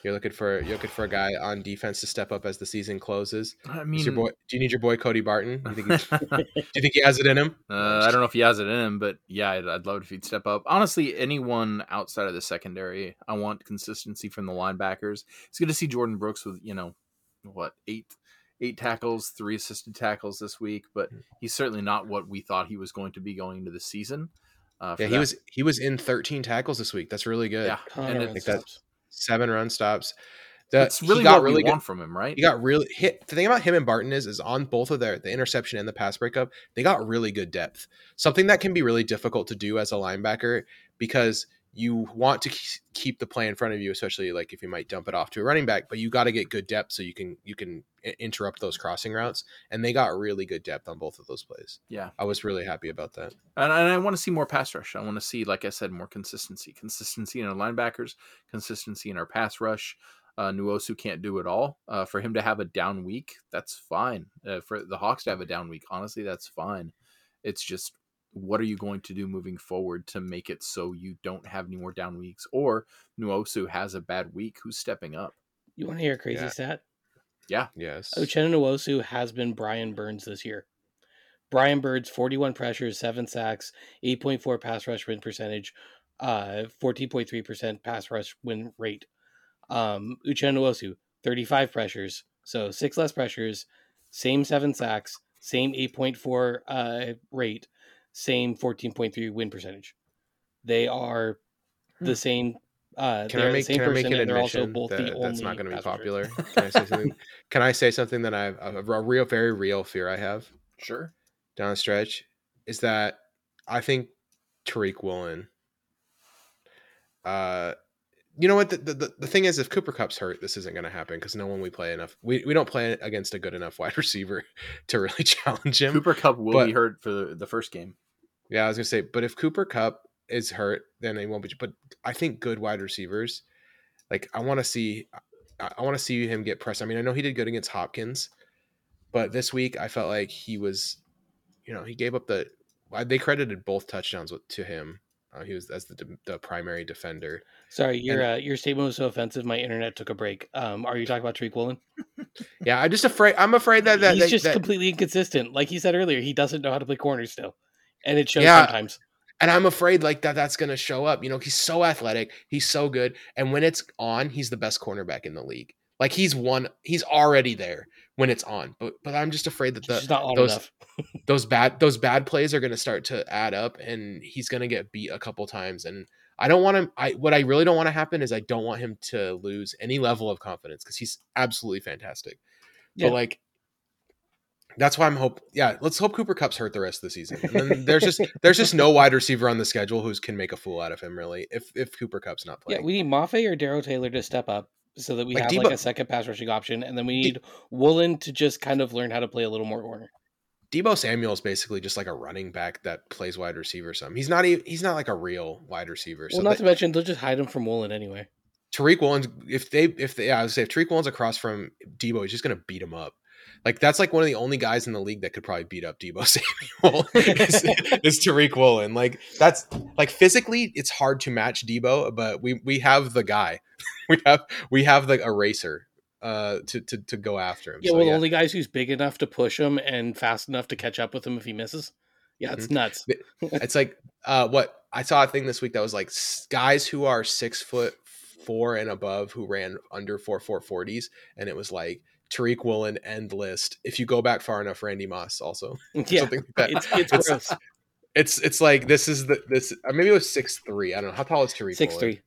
You're looking for a guy on defense to step up as the season closes. I mean, do you need your boy Cody Barton? Do you think he has it in him? I don't know if he has it in him, but yeah, I'd love it if he'd step up. Honestly, anyone outside of the secondary, I want consistency from the linebackers. It's good to see Jordan Brooks with, you know, what, eight tackles, 3 assisted tackles this week, but he's certainly not what we thought he was going to be going into the season. He was in 13 tackles this week. That's really good. Yeah, and I think that's 7 run stops. That's really what we want from him, right? He got really hit. The thing about him and Barton is on both of the interception and the pass breakup, they got really good depth. Something that can be really difficult to do as a linebacker, because you want to keep the play in front of you, especially like if you might dump it off to a running back, but you got to get good depth so you can interrupt those crossing routes. And they got really good depth on both of those plays. Yeah. I was really happy about that. And I want to see more pass rush. I want to see, like I said, more consistency in our linebackers, consistency in our pass rush. Nwosu can't do it all. For him to have a down week, that's fine. For the Hawks to have a down week, honestly, that's fine. It's just, what are you going to do moving forward to make it so you don't have any more down weeks, or Nwosu has a bad week, who's stepping up? You want to hear a crazy stat? Yeah. Yes. Uchenna Nwosu has been Brian Burns this year. Brian Burns, 41 pressures, 7 sacks, 8.4 pass rush win percentage, 14.3% pass rush win rate. Uchenna Nwosu, 35 pressures, so 6 less pressures, same 7 sacks, same 8.4 rate, same 14.3 win percentage. They are the same. Can I make an admission that's not going to be popular? Can I say something? Can I say something that I have a real, very real fear I have? Sure. Down the stretch is that I think Tariq Woolen. You know what? The thing is, if Cooper Kupp's hurt, this isn't going to happen because no one we play enough. We don't play against a good enough wide receiver to really challenge him. Cooper Kupp will be hurt for the first game. Yeah, I was going to say, but if Cooper Kupp is hurt, then they won't be. But I think good wide receivers, like I want to see him get pressed. I mean, I know he did good against Hopkins, but this week I felt like he was, you know, he gave up they credited both touchdowns to him. He was as the primary defender. Sorry, your statement was so offensive. My internet took a break. Are you talking about Tariq Woolen? Yeah, I'm afraid that he's just completely inconsistent. Like he said earlier, he doesn't know how to play corner still, and it shows sometimes. And I'm afraid like that's going to show up. You know, he's so athletic, he's so good, and when it's on, he's the best cornerback in the league. Like he's already there when it's on. But I'm just afraid that those bad plays are going to start to add up, and he's going to get beat a couple times. And I don't want him. What I really don't want to happen is I don't want him to lose any level of confidence because he's absolutely fantastic. Yeah. But like. That's why I'm hope. Yeah, let's hope Cooper Kupp's hurt the rest of the season. And then there's just no wide receiver on the schedule who can make a fool out of him really. If Cooper Kupp's not playing, yeah, we need Mafe or Darryl Taylor to step up so that we have like a second pass rushing option, and then we need Woolen to just kind of learn how to play a little more corner. Debo Samuel is basically just like a running back that plays wide receiver. He's not like a real wide receiver. Well, to mention they'll just hide him from Woolen anyway. Tariq Woolen's if Tariq Woolen's across from Debo, he's just gonna beat him up. Like that's like one of the only guys in the league that could probably beat up Debo Samuel is Tariq Woolen. Like that's like physically it's hard to match Debo, but we have the guy, we have the eraser to go after him. Yeah, so, the only guys who's big enough to push him and fast enough to catch up with him if he misses. Yeah, it's nuts. It's like what I saw a thing this week that was like guys who are 6'4" and above who ran under 4.40s, and it was like. Tariq Woolen end list. If you go back far enough, Randy Moss also. Yeah, something like that. It's gross. It's like this is maybe it was 6'3". I don't know how tall is Tariq. 6'3".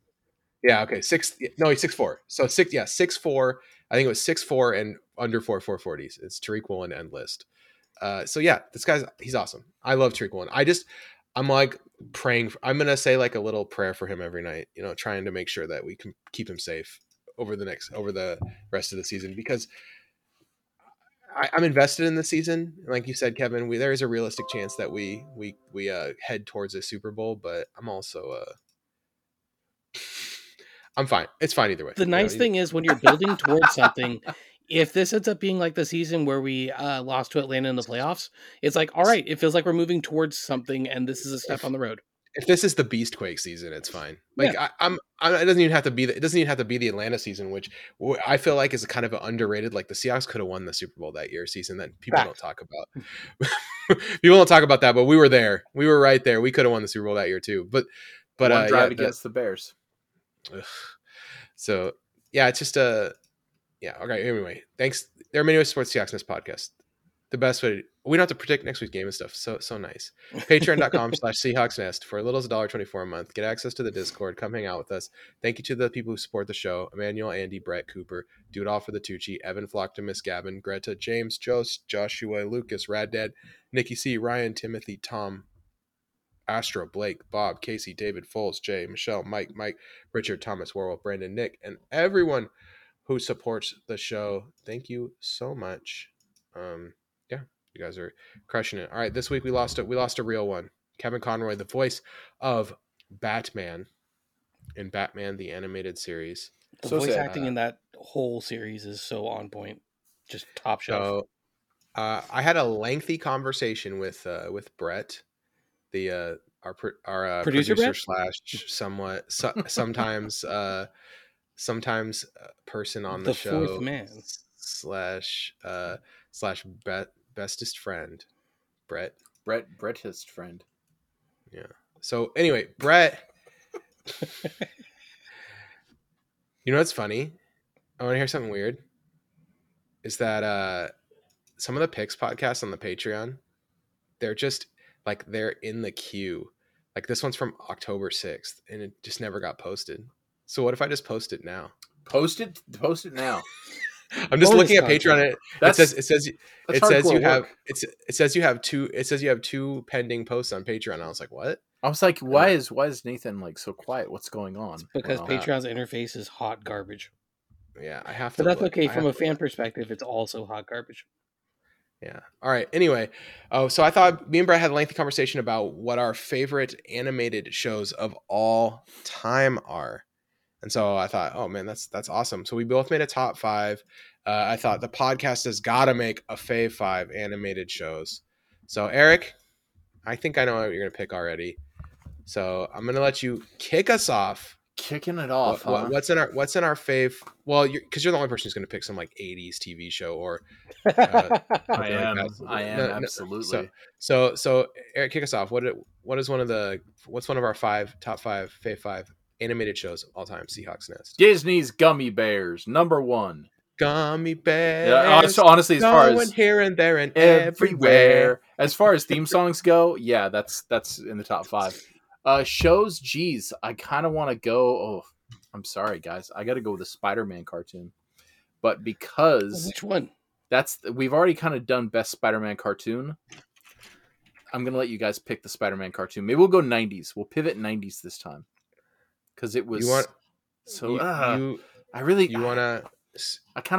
Yeah, okay. 6'4". So 6'4". I think it was 6'4" and under 4.40s. It's Tariq Woolen end list. So yeah, this guy's he's awesome. I love Tariq Woolen. I'm like praying. I'm gonna say like a little prayer for him every night. You know, trying to make sure that we can keep him safe. Over the rest of the season, because I'm invested in the season. Like you said, Kevin, there is a realistic chance that we head towards a Super Bowl, but I'm also I'm fine. It's fine either way. The nice thing is when you're building towards something, if this ends up being like the season where we lost to Atlanta in the playoffs, it's like all right, it feels like we're moving towards something, and this is a step on the road. If this is the Beastquake season, it's fine. Like yeah. It doesn't even have to be. It doesn't even have to be the Atlanta season, which I feel like is kind of an underrated. Like the Seahawks could have won the Super Bowl that year, season that people don't talk about. People don't talk about that, but we were there. We were right there. We could have won the Super Bowl that year too. But drive against the Bears. Ugh. So yeah, it's just okay. Anyway, thanks. There are many ways to support Seahawks in this podcast. The best way we don't have to predict next week's game and stuff. So nice. Patreon.com/Seahawks Nest for as little as $1.24 a month. Get access to the Discord. Come hang out with us. Thank you to the people who support the show. Emmanuel, Andy, Brett, Cooper, Do It All for the Tucci, Evan Flocktimus, Gavin, Greta, James, Joshua, Lucas, Raddad, Nikki C, Ryan, Timothy, Tom, Astro, Blake, Bob, Casey, David, Foles, Jay, Michelle, Mike, Richard, Thomas, Warwell, Brandon, Nick, and everyone who supports the show. Thank you so much. You guys are crushing it. All right, this week we lost a real one. Kevin Conroy, the voice of Batman in Batman the Animated Series. The voice acting in that whole series is so on point, just top shelf. So, I had a lengthy conversation with Brett, the our producer slash somewhat sometimes person on the show, fourth man slash bestest friend, Brettest friend. Yeah. So anyway, Brett. You know what's funny? I want to hear something weird. Is that some of the picks podcasts on the Patreon, they're just like they're in the queue. Like this one's from October 6th and it just never got posted. So what if I just post it now? Post it now. I'm just looking at Patreon. It says you have two pending posts on Patreon. I was like, what? I was like, why is Nathan like so quiet? What's going on? It's because Patreon's interface is hot garbage. Yeah, I have to. But that's look. Okay. From a fan perspective, it's also hot garbage. Yeah. All right. Anyway, so I thought me and Brett had a lengthy conversation about what our favorite animated shows of all time are. And so I thought, oh man, that's awesome. So we both made a top five. I thought the podcast has got to make a fave five animated shows. So Eric, I think I know what you're going to pick already. So I'm going to let you kick us off. Kicking it off. What's in our fave? Well, because you're the only person who's going to pick some like 80s TV show or. I am absolutely. So Eric, kick us off. What's one of our top five fave five animated shows of all time? Seahawks Nest. Disney's Gummy Bears, number one. Gummy Bears. Yeah, honestly, as far as here and there and everywhere, as far as theme songs go, yeah, that's in the top five. Shows, geez, I kind of want to go. Oh, I'm sorry, guys, I got to go with the Spider-Man cartoon, but because which one? We've already kind of done best Spider-Man cartoon. I'm gonna let you guys pick the Spider-Man cartoon. Maybe we'll go 90s. We'll pivot 90s this time because it was I kind of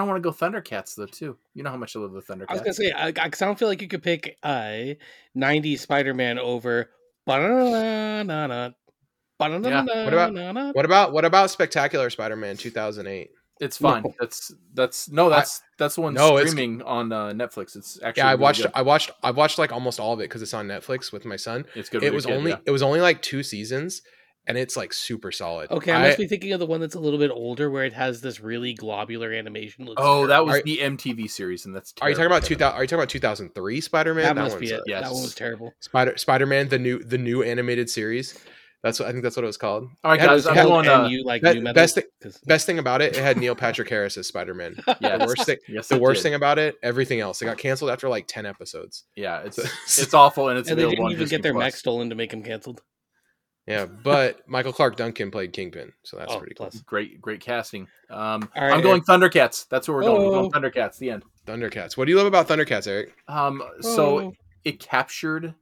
want to go Thundercats, though, too. You know how much I love the Thundercats. I was going to say, I don't feel like you could pick 90s Spider-Man over... What about Spectacular Spider-Man 2008? It's fine. No. That's streaming on Netflix. It's actually I watched like almost all of it because it's on Netflix with my son. It's good. It was only like 2 seasons. And it's like super solid. Okay, I must be thinking of the one that's a little bit older where it has this really globular animation. That was the MTV series, and that's terrible. Are you talking about 2003 Spider-Man? That must be it. Yes. That one was terrible. Spider-Man, the new animated series. I think that's what it was called. All right, guys, I'm going on. Best thing about it, it had Neil Patrick Harris as Spider-Man. Yeah, the worst thing about it, everything else. It got canceled after like 10 episodes. Yeah, it's awful, and it's available. They didn't even get their mech stolen to make him canceled. Yeah, but Michael Clark Duncan played Kingpin, so that's pretty cool. Great casting. Right, I'm going Thundercats. That's what we're going. We're going Thundercats, the end. Thundercats. What do you love about Thundercats, Eric? So it captured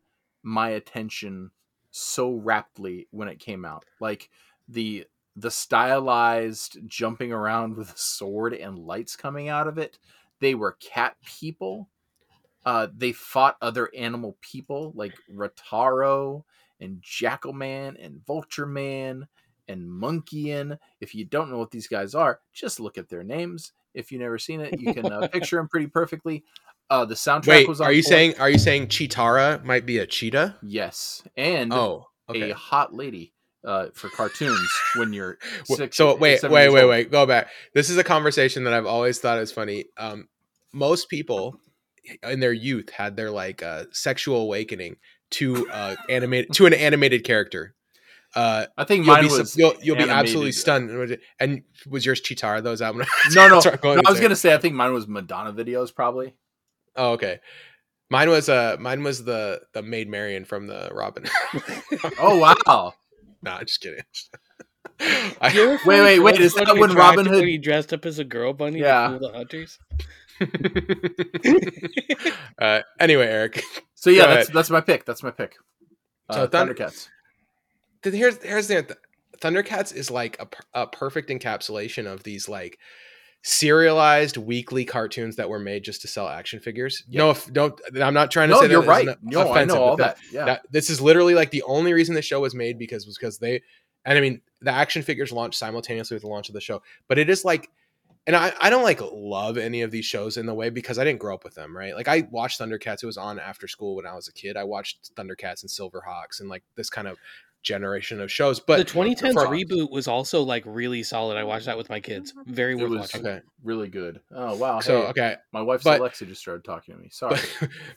my attention so rapidly when it came out. Like the stylized jumping around with a sword and lights coming out of it. They were cat people. They fought other animal people like Rotaro and Jackal Man and Vulture Man and Monkeyan. If you don't know what these guys are, just look at their names. If you've never seen it, you can picture them pretty perfectly. The soundtrack was on. Are you saying Cheetara might be a cheetah? Yes, and a hot lady for cartoons when you're 6. So wait, go back. This is a conversation that I've always thought is funny. Most people in their youth had their like sexual awakening to an animated character. I think you'll be absolutely stunned. And was yours Cheetara? Those albums? No, I was gonna say I think mine was Madonna videos probably. Oh, okay. Mine was the Maid Marian from the Robin. Oh wow! Nah, just kidding. Wait! Is that when Robin Hood he dressed up as a girl bunny? Yeah, to fool the hunters. Anyway, Eric. So yeah, that's my pick. So Thundercats. Here's the Thundercats is like a perfect encapsulation of these like serialized weekly cartoons that were made just to sell action figures. Yeah. I'm not trying to say you're right. No, I know all that. Yeah, this is literally like the only reason the show was made because they And I mean, the action figures launched simultaneously with the launch of the show, but it is like, and I don't like love any of these shows in the way because I didn't grow up with them, right? Like I watched Thundercats. It was on after school when I was a kid. I watched Thundercats and Silverhawks and like this kind of generation of shows. But the 2010s reboot was also like really solid. I watched that with my kids. Very worth watching. Okay. Really good. Oh, wow. So, hey, okay. My wife's Alexa just started talking to me. Sorry.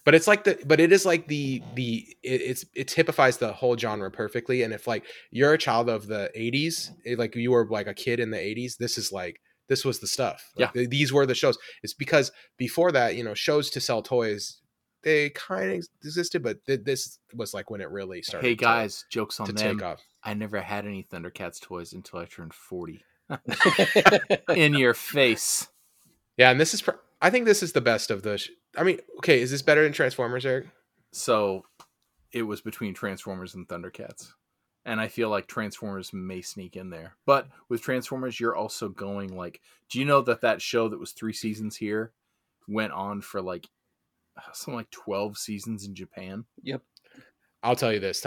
But it's like it typifies the whole genre perfectly. And if like you're a child of the 80s, like you were like a kid in the 80s, this was the stuff. Like, yeah. These were the shows. It's because before that, you know, shows to sell toys, they kind of existed, but this was like when it really started. Hey guys, jokes on them. Take off. I never had any Thundercats toys until I turned 40. In your face. Yeah. And this is, I think this is the best of the, I mean, okay. Is this better than Transformers, Eric? So it was between Transformers and Thundercats. And I feel like Transformers may sneak in there. But with Transformers, you're also going like, do you know that show that was 3 seasons here went on for like something like 12 seasons in Japan? Yep. I'll tell you this,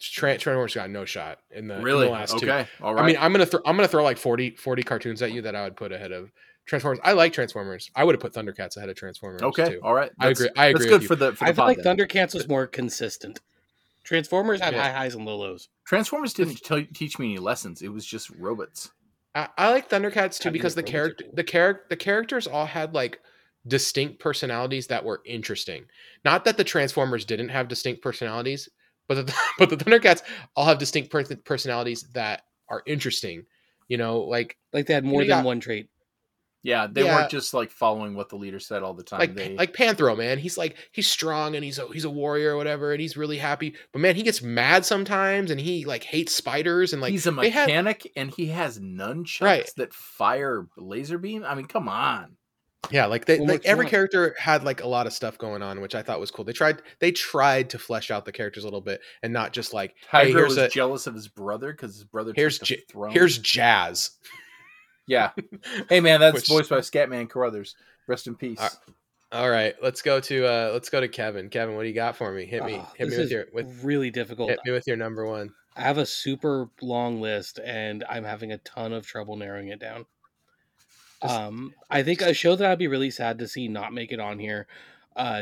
Transformers got no shot in the last two. Okay. All right. I mean, I'm going to throw like 40 cartoons at you that I would put ahead of Transformers. I like Transformers. I would have put Thundercats ahead of Transformers. Okay. Too. All right. I agree. That's good for the I feel like Thundercats was more consistent. Transformers had high highs and low lows. Transformers didn't teach me any lessons. It was just robots. I like Thundercats too because the characters all had like distinct personalities that were interesting. Not that the Transformers didn't have distinct personalities, but the Thundercats all have distinct personalities that are interesting. You know, like they had more than one trait. Yeah, they weren't just like following what the leader said all the time. Like Panthro, man, he's like he's strong and he's a warrior or whatever, and he's really happy. But man, he gets mad sometimes, and he like hates spiders and like he's a mechanic and he has nunchucks that fire laser beam. I mean, come on. Yeah, like every character had like a lot of stuff going on, which I thought was cool. They tried to flesh out the characters a little bit and not just like Tiger was jealous of his brother because his brother took the throne. Here's Jazz. Yeah. Hey man, that's voiced by Scatman Carruthers. Rest in peace. All right. Let's go to Kevin. Kevin, what do you got for me? Hit me with your number one. I have a super long list and I'm having a ton of trouble narrowing it down. I think a show that I'd be really sad to see not make it on here,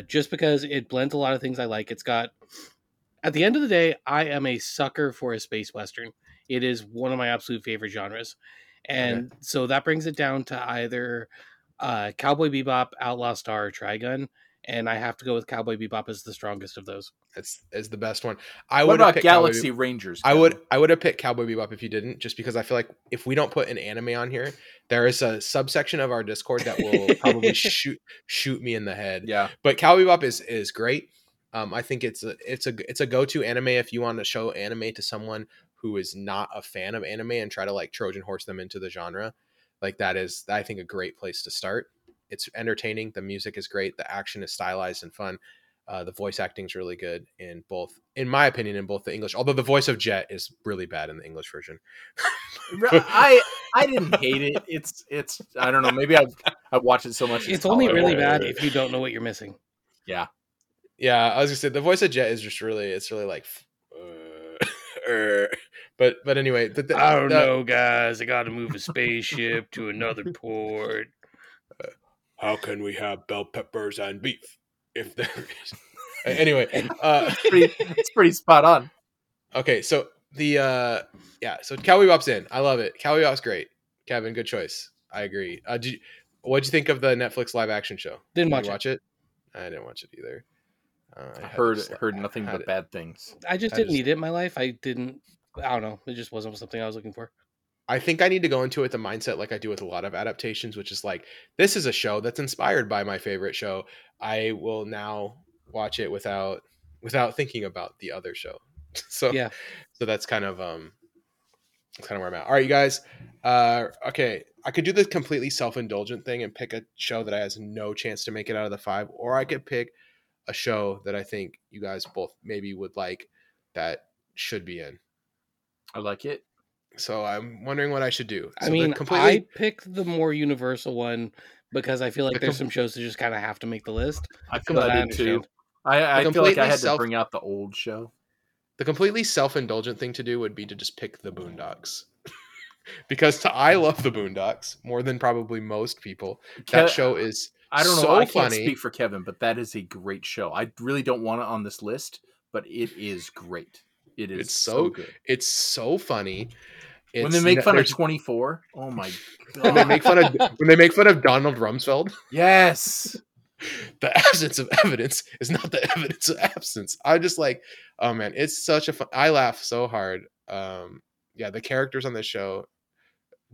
just because it blends a lot of things I like. It's got, at the end of the day, I am a sucker for a space western. It is one of my absolute favorite genres. And so that brings it down to either Cowboy Bebop, Outlaw Star, or Trigun. And I have to go with Cowboy Bebop as the strongest of those. It's the best one. What about Galaxy Rangers? Kevin? I would have picked Cowboy Bebop if you didn't, just because I feel like if we don't put an anime on here, there is a subsection of our Discord that will probably shoot me in the head. Yeah. But Cowboy Bebop is great. I think it's a go-to anime if you want to show anime to someone who is not a fan of anime and try to like Trojan horse them into the genre. Like that is, I think, a great place to start. It's entertaining. The music is great. The action is stylized and fun. The voice acting is really good in my opinion, in both the English, although the voice of Jet is really bad in the English version. I didn't hate it. It's, I don't know. Maybe I've watched it so much. It's only really bad if you don't know what you're missing. Yeah. Yeah. I was gonna say the voice of Jet is just really, it's really like, But anyway, I don't know, guys. I got to move a spaceship to another port. How can we have bell peppers and beef if there is? Anyway, it's pretty spot on. Okay, so so Cowboy Bebop's in. I love it. Cowboy Bebop's great. Kevin, good choice. I agree. What'd you think of the Netflix live action show? Did you watch it? I didn't watch it either. I heard nothing but bad things. I just need it in my life. I don't know. It just wasn't something I was looking for. I think I need to go into it with the mindset like I do with a lot of adaptations, which is like, this is a show that's inspired by my favorite show. I will now watch it without thinking about the other show. So that's kind of where I'm at. All right, you guys. Okay. I could do the completely self-indulgent thing and pick a show that has no chance to make it out of the 5, or I could pick a show that I think you guys both maybe would like that should be in. I like it. So I'm wondering what I should do. So I mean, I picked the more universal one because I feel like there's some shows that just kind of have to make the list. I feel like I had to bring out the old show. The completely self-indulgent thing to do would be to just pick the Boondocks. Because I love the Boondocks more than probably most people. That show is I can't speak for Kevin, but that is a great show. I really don't want it on this list, but it is great. It is so good. It's so funny. It's, when they make fun of 24, oh my god! when they make fun of Donald Rumsfeld, yes. The absence of evidence is not the evidence of absence. I'm just like, oh man, it's such a fun. I laugh so hard. Yeah, the characters on the show,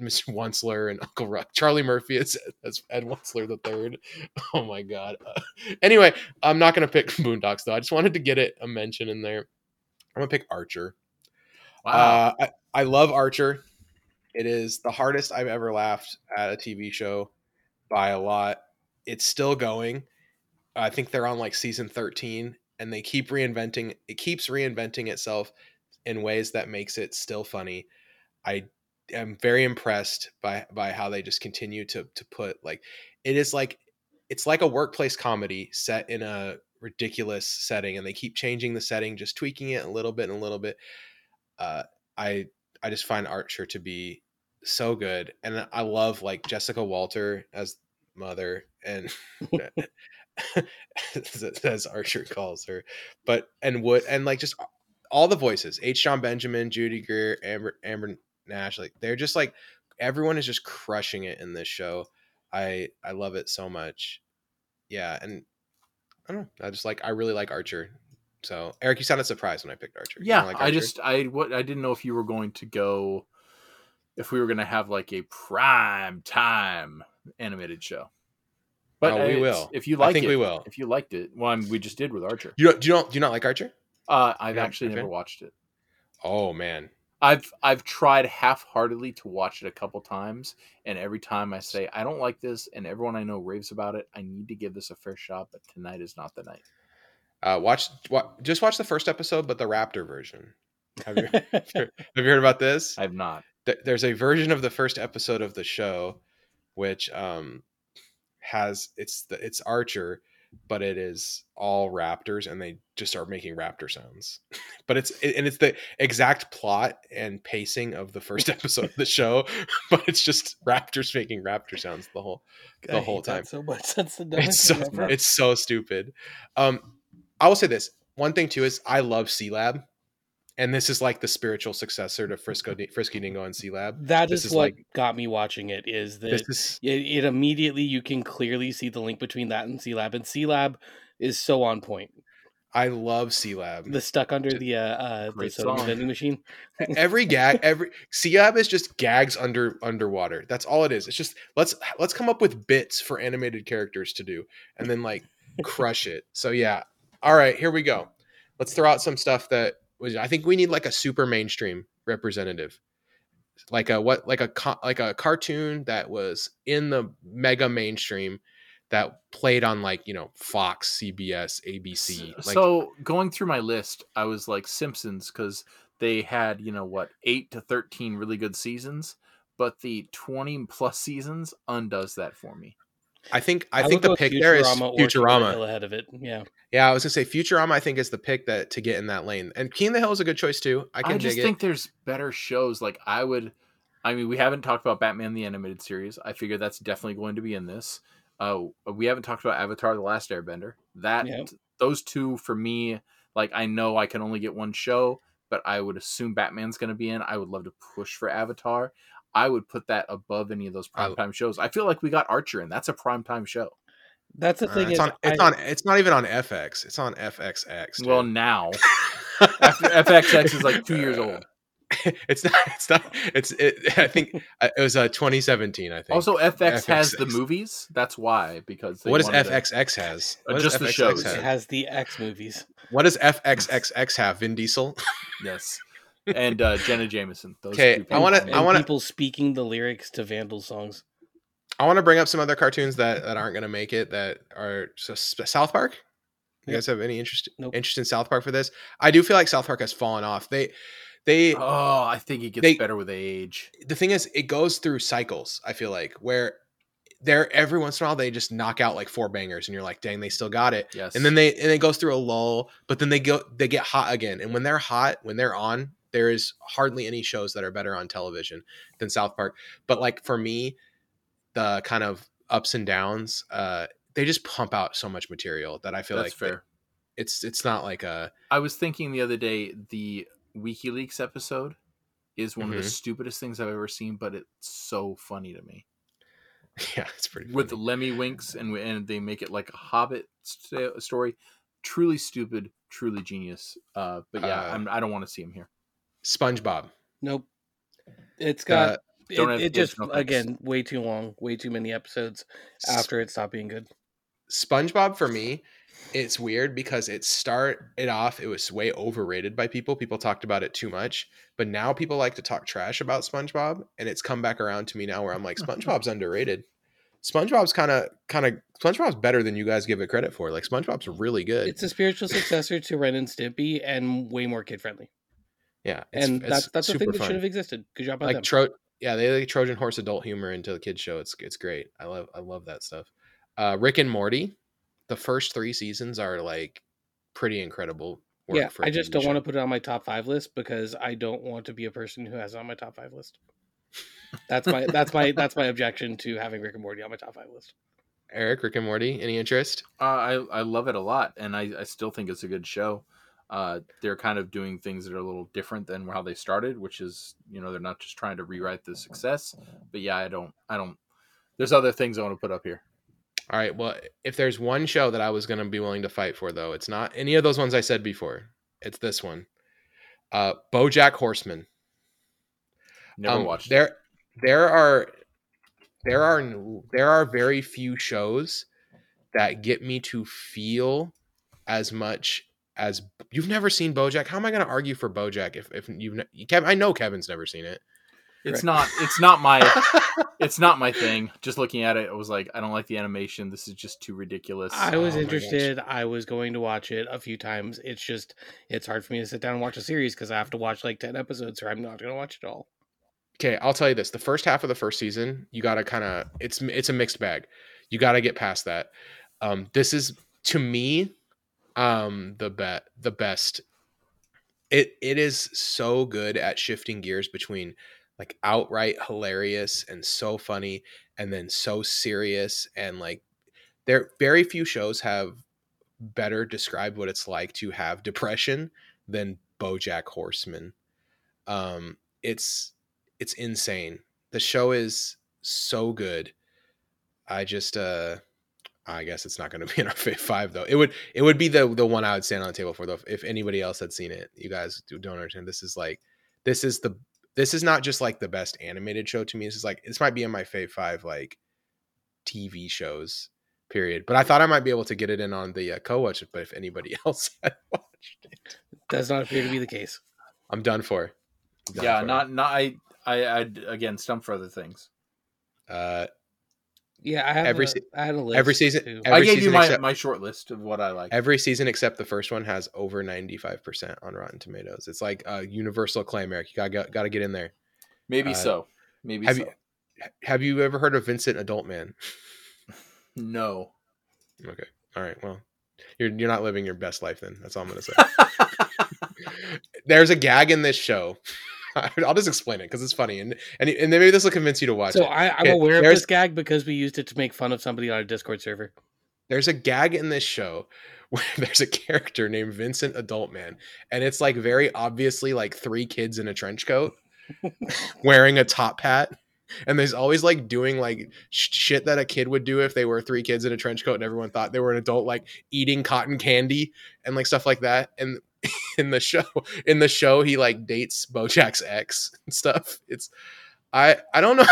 Mr. Onceler and Uncle Ruck, Charlie Murphy as Ed Onceler III. Oh my god. Anyway, I'm not gonna pick Boondocks though. I just wanted to get it a mention in there. I'm gonna pick Archer. Wow. I love Archer. It is the hardest I've ever laughed at a TV show by a lot. It's still going. I think they're on like season 13 and they keep reinventing. It keeps reinventing itself in ways that makes it still funny. I am very impressed by how they just continue to put like, it is like, it's like a workplace comedy set in a ridiculous setting and they keep changing the setting, just tweaking it a little bit. I just find Archer to be so good. And I love like Jessica Walter as mother and as Archer calls her, and like just all the voices, H. John Benjamin, Judy Greer, Amber Nash, like they're just like, everyone is just crushing it in this show. I love it so much. Yeah. And I don't know. I really like Archer. So, Eric, you sounded surprised when I picked Archer. Yeah, like Archer? I didn't know if you were going to go, if we were going to have like a prime time animated show. But we will. If you like, I think we will. If you liked it, well, we just did with Archer. Do you not like Archer? I've actually never watched it. Oh man, I've tried half-heartedly to watch it a couple times, and every time I say I don't like this, and everyone I know raves about it, I need to give this a fair shot. But tonight is not the night. Watch the first episode, but the Raptor version. Have you heard about this? I've not. There's a version of the first episode of the show, which it's Archer, but it is all raptors, and they just are making raptor sounds. But it's the exact plot and pacing of the first episode of the show, but it's just raptors making raptor sounds the whole time. That so much. That's the dumbest thing ever. It's so stupid. I will say this. One thing, too, is I love C-Lab. And this is like the spiritual successor to Frisky Dingo and C-Lab. That is what got me watching it, is that it immediately, you can clearly see the link between that and C-Lab. And C-Lab is so on point. I love C-Lab. The stuck under the soda vending machine. Every C-Lab is just gags underwater. That's all it is. It's just let's come up with bits for animated characters to do and then like crush it. So, yeah. All right, here we go. Let's throw out some stuff that I think we need, like a super mainstream representative, like a cartoon that was in the mega mainstream that played on Fox, CBS, ABC. So going through my list, I was like Simpsons, because they had 8 to 13 really good seasons, but the 20 plus seasons undoes that for me. I think the pick there is Futurama ahead of it. Yeah. Yeah. I was gonna say Futurama, I think, is the pick to get in that lane. And King of the Hill is a good choice too. I just think there's better shows. We haven't talked about Batman the Animated Series. I figure that's definitely going to be in this. We haven't talked about Avatar: The Last Airbender. Those two for me, like, I know I can only get one show, but I would assume Batman's going to be in. I would love to push for Avatar. I would put that above any of those primetime shows. I feel like we got Archer in. That's a primetime show. That's the thing. It's not even on FX. It's on FXX. Dude. Well, now after FXX is like 2 years old. I think it was 2017. I think. Also, FX has the movies. That's why. Because what does FXX has? Just the shows. It has the X movies. What does FXXX have? Vin Diesel. Yes. And Jenna Jameson. Okay, I want people speaking the lyrics to Vandal songs. I want to bring up some other cartoons that aren't going to make it. That are South Park. You guys have any interest in South Park for this? I do feel like South Park has fallen off. I think it gets better with age. The thing is, it goes through cycles. I feel like where they're every once in a while they just knock out like four bangers, and you're like, dang, they still got it. Yes. And then it goes through a lull, but then they get hot again. And when they're hot, when they're on, there is hardly any shows that are better on television than South Park. But like for me, the kind of ups and downs, they just pump out so much material that I feel that's like fair. It's not like a. I was thinking the other day, the WikiLeaks episode is one of the stupidest things I've ever seen, but it's so funny to me. Yeah, it's pretty funny. With Lemmy Winks, and they make it like a Hobbit story. Truly stupid, truly genius. But yeah, I don't want to see him here. SpongeBob. Nope. It's got it just, again, way too long, way too many episodes after it stopped being good. SpongeBob, for me, it's weird because it started off, it was way overrated by people. People talked about it too much, but now people like to talk trash about SpongeBob, and it's come back around to me now where I'm like, SpongeBob's underrated. SpongeBob's kind of SpongeBob's better than you guys give it credit for. Like SpongeBob's really good. It's a spiritual successor to Ren and Stimpy and way more kid friendly. Yeah. And that's a thing that should have existed. Good job on like them. They like Trojan horse adult humor into the kids show. It's great. I love that stuff. Rick and Morty. The first three seasons are like pretty incredible work. Yeah, for I just don't want to put it on my top 5 list because I don't want to be a person who has it on my top 5 list. That's my objection to having Rick and Morty on my top 5 list. Eric, Rick and Morty, any interest? I love it a lot, and I still think it's a good show. They're kind of doing things that are a little different than how they started, which is, you know, they're not just trying to rewrite the success. But yeah, I don't. There's other things I want to put up here. All right. Well, if there's one show that I was going to be willing to fight for, though, it's not any of those ones I said before. It's this one. BoJack Horseman. Never watched it. There are very few shows that get me to feel as much as you've never seen BoJack. How am I going to argue for BoJack if you've Kevin? I know Kevin's never seen it. It's not my thing. Just looking at it, I was like, I don't like the animation. This is just too ridiculous. I was interested. I was going to watch it a few times. It's hard for me to sit down and watch a series because I have to watch like 10 episodes or I'm not going to watch it all. Okay. I'll tell you this. The first half of the first season, you got to it's a mixed bag. You got to get past that. This is to me, the best. It is so good at shifting gears between like outright hilarious and so funny and then so serious, and like there very few shows have better described what it's like to have depression than BoJack Horseman. It's insane. The show is so good. I guess it's not going to be in our 5 though. It would be the one I would stand on the table for though if anybody else had seen it. You guys don't understand. This is not just like the best animated show to me. This is like, this might be in my 5 like TV shows period, but I thought I might be able to get it in on the co-watch, but if anybody else had watched it, does not appear to be the case. I'm done for. I'd again stump for other things. Yeah, I had a list. Every season, I gave you my short list of what I like. Every season except the first one has over 95% on Rotten Tomatoes. It's like a universal acclaim, Eric. You gotta get in there. Have you ever heard of Vincent Adultman? No. Okay. All right. Well, you're not living your best life then. That's all I'm gonna say. There's a gag in this show. I'll just explain it because it's funny, and maybe this will convince you to watch it. So I'm aware of this gag because we used it to make fun of somebody on a Discord server. There's a gag in this show where there's a character named Vincent Adultman, and it's like very obviously like 3 kids in a trench coat wearing a top hat. And there's always like doing like shit that a kid would do if they were 3 kids in a trench coat and everyone thought they were an adult, like eating cotton candy and like stuff like that. And in the show, he like dates BoJack's ex and stuff. It's I don't know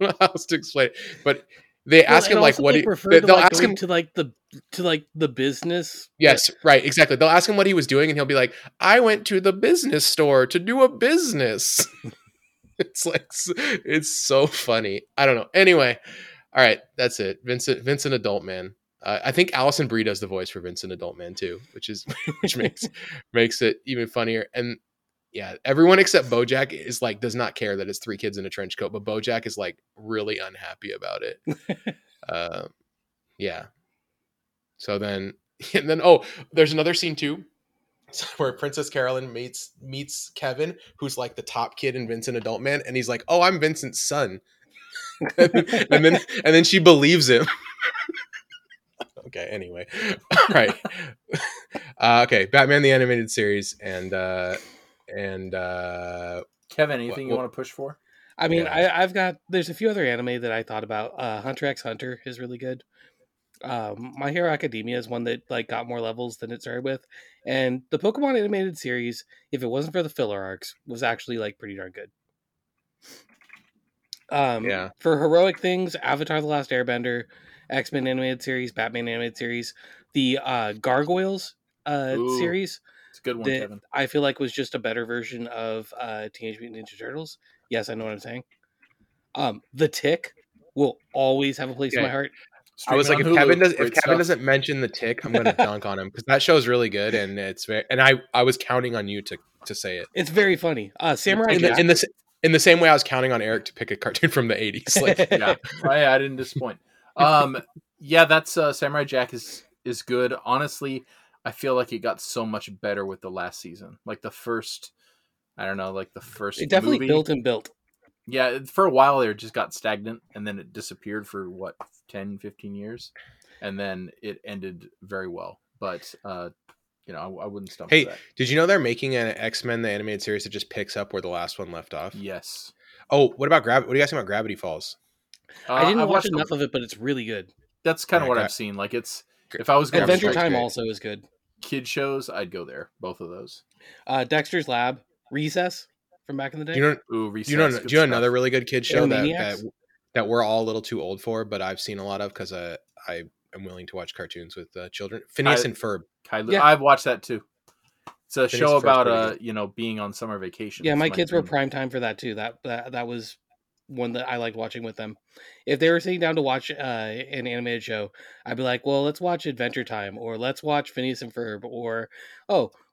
how else to explain it, but they ask him like, what he they'll ask him to the business. Yes, right, exactly. They'll ask him what he was doing, and he'll be like, I went to the business store to do a business. It's like, it's so funny. I don't know. Anyway, all right, that's it. Vincent Adultman. I think Allison Brie does the voice for Vincent Adultman too, which makes it even funnier. And Yeah, everyone except Bojack is like, does not care that it's three kids in a trench coat, but Bojack is like really unhappy about it. Yeah. So then, and then, oh, there's another scene too, where Princess Carolyn meets Kevin, who's like the top kid in Vincent Adult Man, and he's like, "Oh, I'm Vincent's son," and then she believes him. Okay. Anyway, all right. Okay, Batman the Animated Series, and Kevin, anything you want to push for? I mean, yeah. There's a few other anime that I thought about. Hunter x Hunter is really good. My Hero Academia is one that like got more levels than it started with, and the Pokemon animated series, if it wasn't for the filler arcs, was actually like pretty darn good. Yeah. For heroic things, Avatar: The Last Airbender, X-Men animated series, Batman animated series, the Gargoyles series. It's a good one, Kevin. I feel like was just a better version of Teenage Mutant Ninja Turtles. Yes, I know what I'm saying. The Tick will always have a place in my heart. I was like, if Kevin doesn't mention The Tick, I'm going to dunk on him, because that show's really good, and it's very. And I was counting on you to say it. It's very funny. Samurai Jack. In the same way I was counting on Eric to pick a cartoon from the 80s. Like, yeah, I didn't disappoint. Yeah, that's Samurai Jack is good. Honestly, I feel like it got so much better with the last season. Like the first, I don't know, like the first. It definitely movie. built. Yeah, for a while there, it just got stagnant, and then it disappeared for, 10, 15 years, and then it ended very well. But, I wouldn't stump at that. Hey, did you know they're making an X-Men, the animated series, that just picks up where the last one left off? Yes. Oh, what do you guys think about Gravity Falls? I watched enough of it, but it's really good. That's kind of what I've seen. Like, it's... If I was going to... Adventure Time also is good. Kid shows, I'd go there. Both of those. Dexter's Lab. Recess. From back in the day. Do you know another really good kid show that we're all a little too old for, but I've seen a lot of because I am willing to watch cartoons with children. Phineas and Ferb. Yeah. I've watched that too. It's a show about being on summer vacation. Yeah, my kids were prime time for that too. That was one that I liked watching with them. If they were sitting down to watch an animated show, I'd be like, well, let's watch Adventure Time, or let's watch Phineas and Ferb, or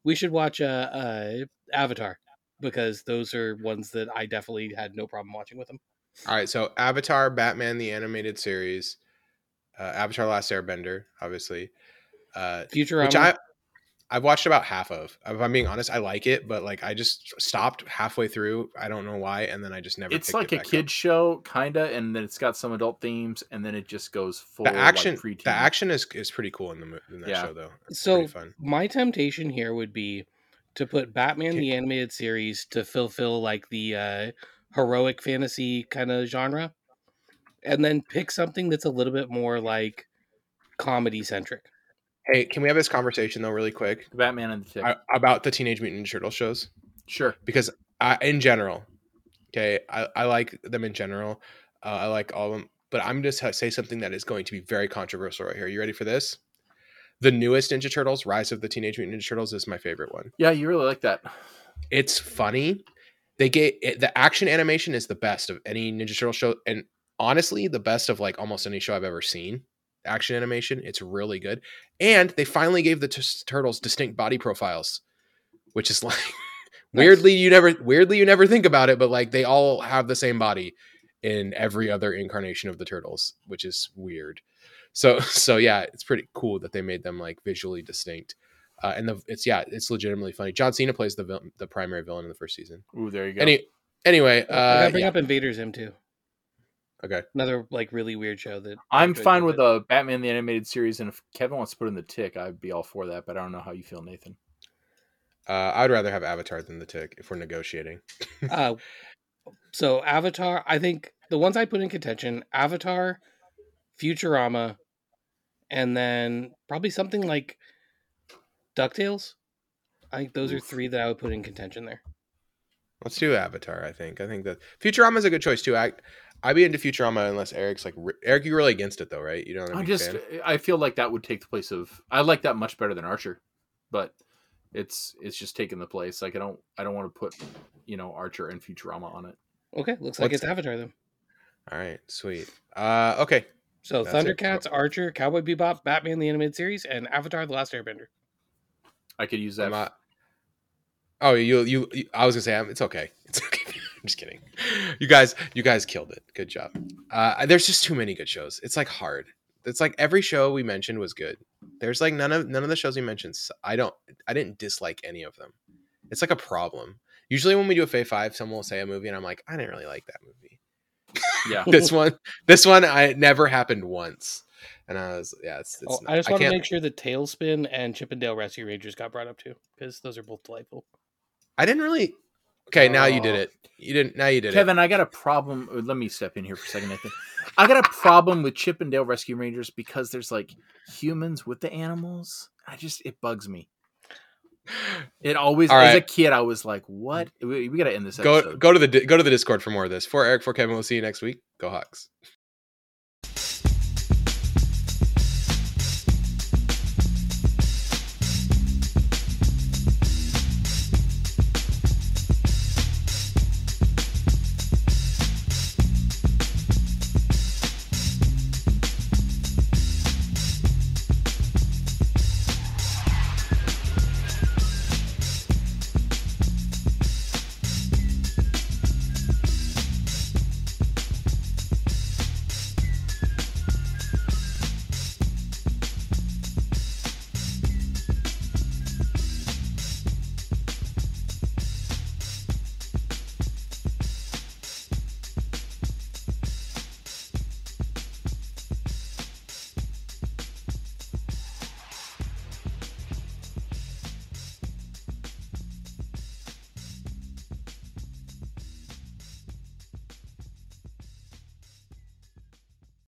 we should watch Avatar. Because those are ones that I definitely had no problem watching with them. All right, so Avatar, Batman, the animated series, Avatar: Last Airbender, obviously. Futurama. Which I've watched about half of. If I'm being honest, I like it, but like I just stopped halfway through. I don't know why, and then I just never. It's like a kid show, kinda, and then it's got some adult themes, and then it just goes full. The action, like, pre-teen. The action is pretty cool in that show, though. It's so fun. My temptation here would be to put Batman the animated series to fulfill like the heroic fantasy kind of genre, and then pick something that's a little bit more like comedy centric. Hey, can we have this conversation though really quick? Batman and the Tick. About the Teenage Mutant Ninja Turtle shows? Sure. Because I like them in general. I like all of them, but I'm just say something that is going to be very controversial right here. You ready for this? The newest Ninja Turtles, Rise of the Teenage Mutant Ninja Turtles, is my favorite one. Yeah, you really like that. It's funny. The action animation is the best of any Ninja Turtle show, and honestly, the best of like almost any show I've ever seen. Action animation, it's really good. And they finally gave the turtles distinct body profiles, which is like weirdly you never think about it, but like they all have the same body in every other incarnation of the turtles, which is weird. So yeah, it's pretty cool that they made them like visually distinct, and it's legitimately funny. John Cena plays the primary villain in the first season. Ooh, there you go. Anyway, I gotta bring up Invader Zim too. Okay, another like really weird show that I'm fine with a Batman the animated series, and if Kevin wants to put in The Tick, I'd be all for that. But I don't know how you feel, Nathan. I'd rather have Avatar than The Tick if we're negotiating. So Avatar, I think the ones I put in contention: Avatar, Futurama. And then probably something like DuckTales. I think those are three that I would put in contention there. Let's do Avatar, I think. I think that Futurama is a good choice, too. I'd be into Futurama unless Eric's like... Eric, you're really against it, though, right? You don't. I feel like that would take the place of... I like that much better than Archer, but it's just taking the place. Like, I don't want to put, Archer and Futurama on it. Okay, looks like it's Avatar, then. All right, sweet. Okay. So that's Thundercats, it. Archer, Cowboy Bebop, Batman the Animated Series, and Avatar: The Last Airbender. I could use that. Oh, you I was gonna say it's okay. It's okay. I'm just kidding. You guys killed it. Good job. There's just too many good shows. It's like hard. It's like every show we mentioned was good. There's like none of the shows we mentioned. I didn't dislike any of them. It's like a problem. Usually when we do a Faye 5, someone will say a movie and I'm like, I didn't really like that movie. Yeah. This one I never happened once. And I was, yeah, it's I just want to make sure that Tailspin and Chippendale Rescue Rangers got brought up too, because those are both delightful. I didn't really. Okay, now you did it. You did it. Kevin, I got a problem. Let me step in here for a second, Nathan. I got a problem with Chippendale Rescue Rangers because there's like humans with the animals. It bugs me. It always, right. As a kid, I was like, what? We got to end this episode. Go to the Discord for more of this. For Eric, for Kevin, we'll see you next week. Go Hawks.